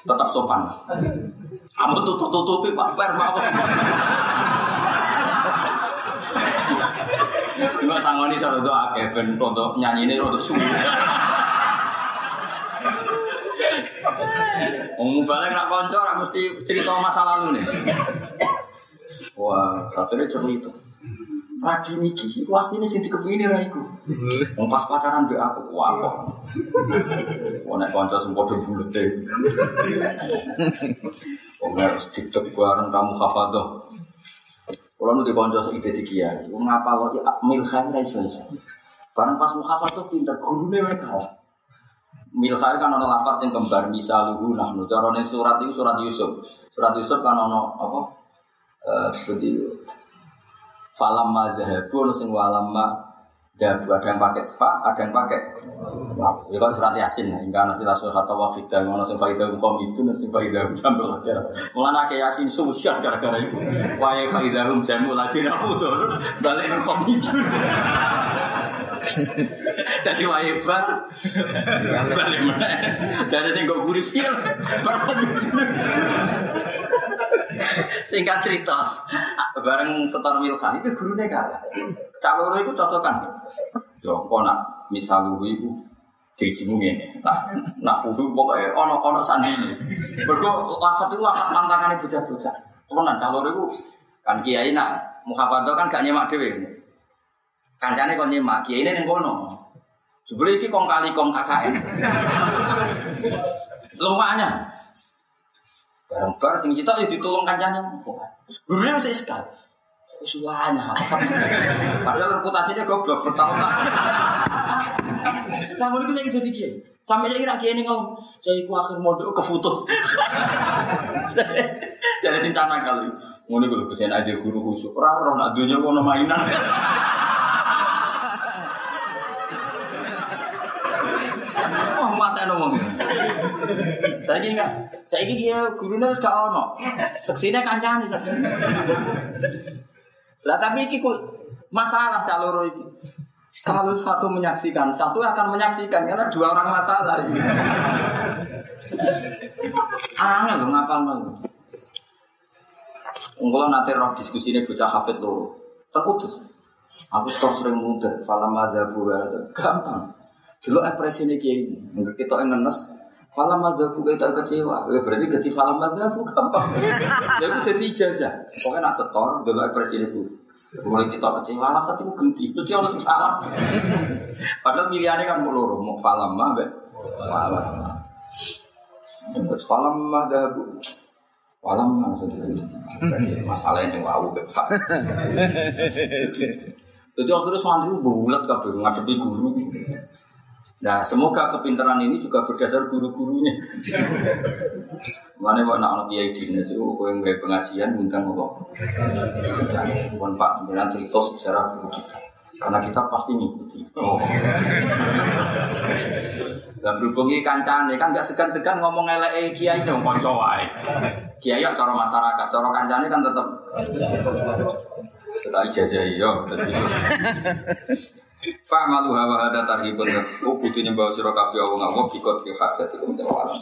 tetap sopan. Ambo tutup-tutupi Pak Fer mawon. Mbak sangoni sore itu akeh ben untuk nyanyine rodok suwi. Wong balik nak kanca ora mesti cerita masa lalu nih. Wah, katene cerita. Radi niki iku asline sing dikepingine ra iku. Wong pas pacaran mbek aku kuwapok. Wong nek kanca sing padha bulete. Wong harus dicek bareng kamu hafadzah. Kalau nanti konco sekitar tiga, aku ngapal lagi milkar itu saja. Karena pas mukhafat tuh pinter gurunya mereka lah. Milkar kan orang lafadz yang kembar misaluhu nah nucaronin surat itu surat Yusuf. Surat Yusuf kan orang apa seperti falamma dahabul sing walamma dahabu ada yang pakai fa ada yang pakai. Ya kan surat Yasin. Hingga nasi rasul kata wafidah yang nasi faidah hukum itu nasi faidah hukum berakhir. Mulanya ke Yasin susah gara-gara itu. Wahai faidah hukum jamu lagi aku turun balik hukum itu. Tadi wahai ber balik mana? Jadi saya gak gurih fil berhukum itu. Singkat cerita, bareng setor milkan itu gurunya kalah. Calon itu cocokan. Yo, kau nak misal guru itu dicium ini. Nah, guru pokoknya ono sandini. Berko lafat itu lafat mantangan ibu bocah. Kau nak calon itu kan kiai nak mukabato kan gak nyemak dewi. Kancane kau nyemak kiai ini yang kono. Sebelum itu kong kali kong KKN. Lumayan. Barang-barang sing cita ya ditolong kancane. Gurune wis sekal. Usulane hafal. Padahal reputasinya goblok bertahun-tahun. Tamu iki saiki dadi kiai. Sampai saiki ra kiai ning ngomong, "Cai ku akhir mondok kefutuh." Jare sing canak kali. Ngono iku lho kesen ade guru khusuk. Ora roh nak donya kono mainan. Oh mata ngomong. Saiki enggak. Saiki dia gurune wis gak ono. Seksine kancane saiki. Lah tapi iki masalah cak loro iki. Kalau satu menyaksikan, satu akan menyaksikan karena dua orang masalah iki. Angel lho ngapalno. Engko nate roh diskusine bocah hafid loro. Terputus. Aku sering mudet, falam madzabu gampang. Delok ekspresine kiai, engko ketok ngenes. Falam madzabu kita kecewa. Berarti ganti falam madzabu gampang. Ya itu jadi ijazah. Pokoknya nak setor, delok ekspresine ku. Mulai kita kecewa lah ketiku ganti. Mesti ono sing salah. Padahal pilihannya kan kok loro, mok falam mbek. Falam. Mok falam madzabu. Falam langsung diganti. Masalah yang wau mbek. Jadi akhirnya santri bulat kabeh ngadepi guru. Nah, semoga kepintaran ini juga berdasar guru-gurunya. Mana buat anak kiai dinas itu, kau yang mulai pengajian bintang apa? Bukan Pak, jangan cerita sejarah guru kita, karena kita pasti mengikuti. Oh. Gak berhubungi kancane, kan gak segan-segan ngomong elek kiai dong, kocoai. Kiai ya cara masyarakat, cara kancane kan tetap. Kita ijazah yo. Fa malu hawa hada tarhibun. Oh butuhnya bawa sirah kabeh awang-awang bikot ke hajat itu.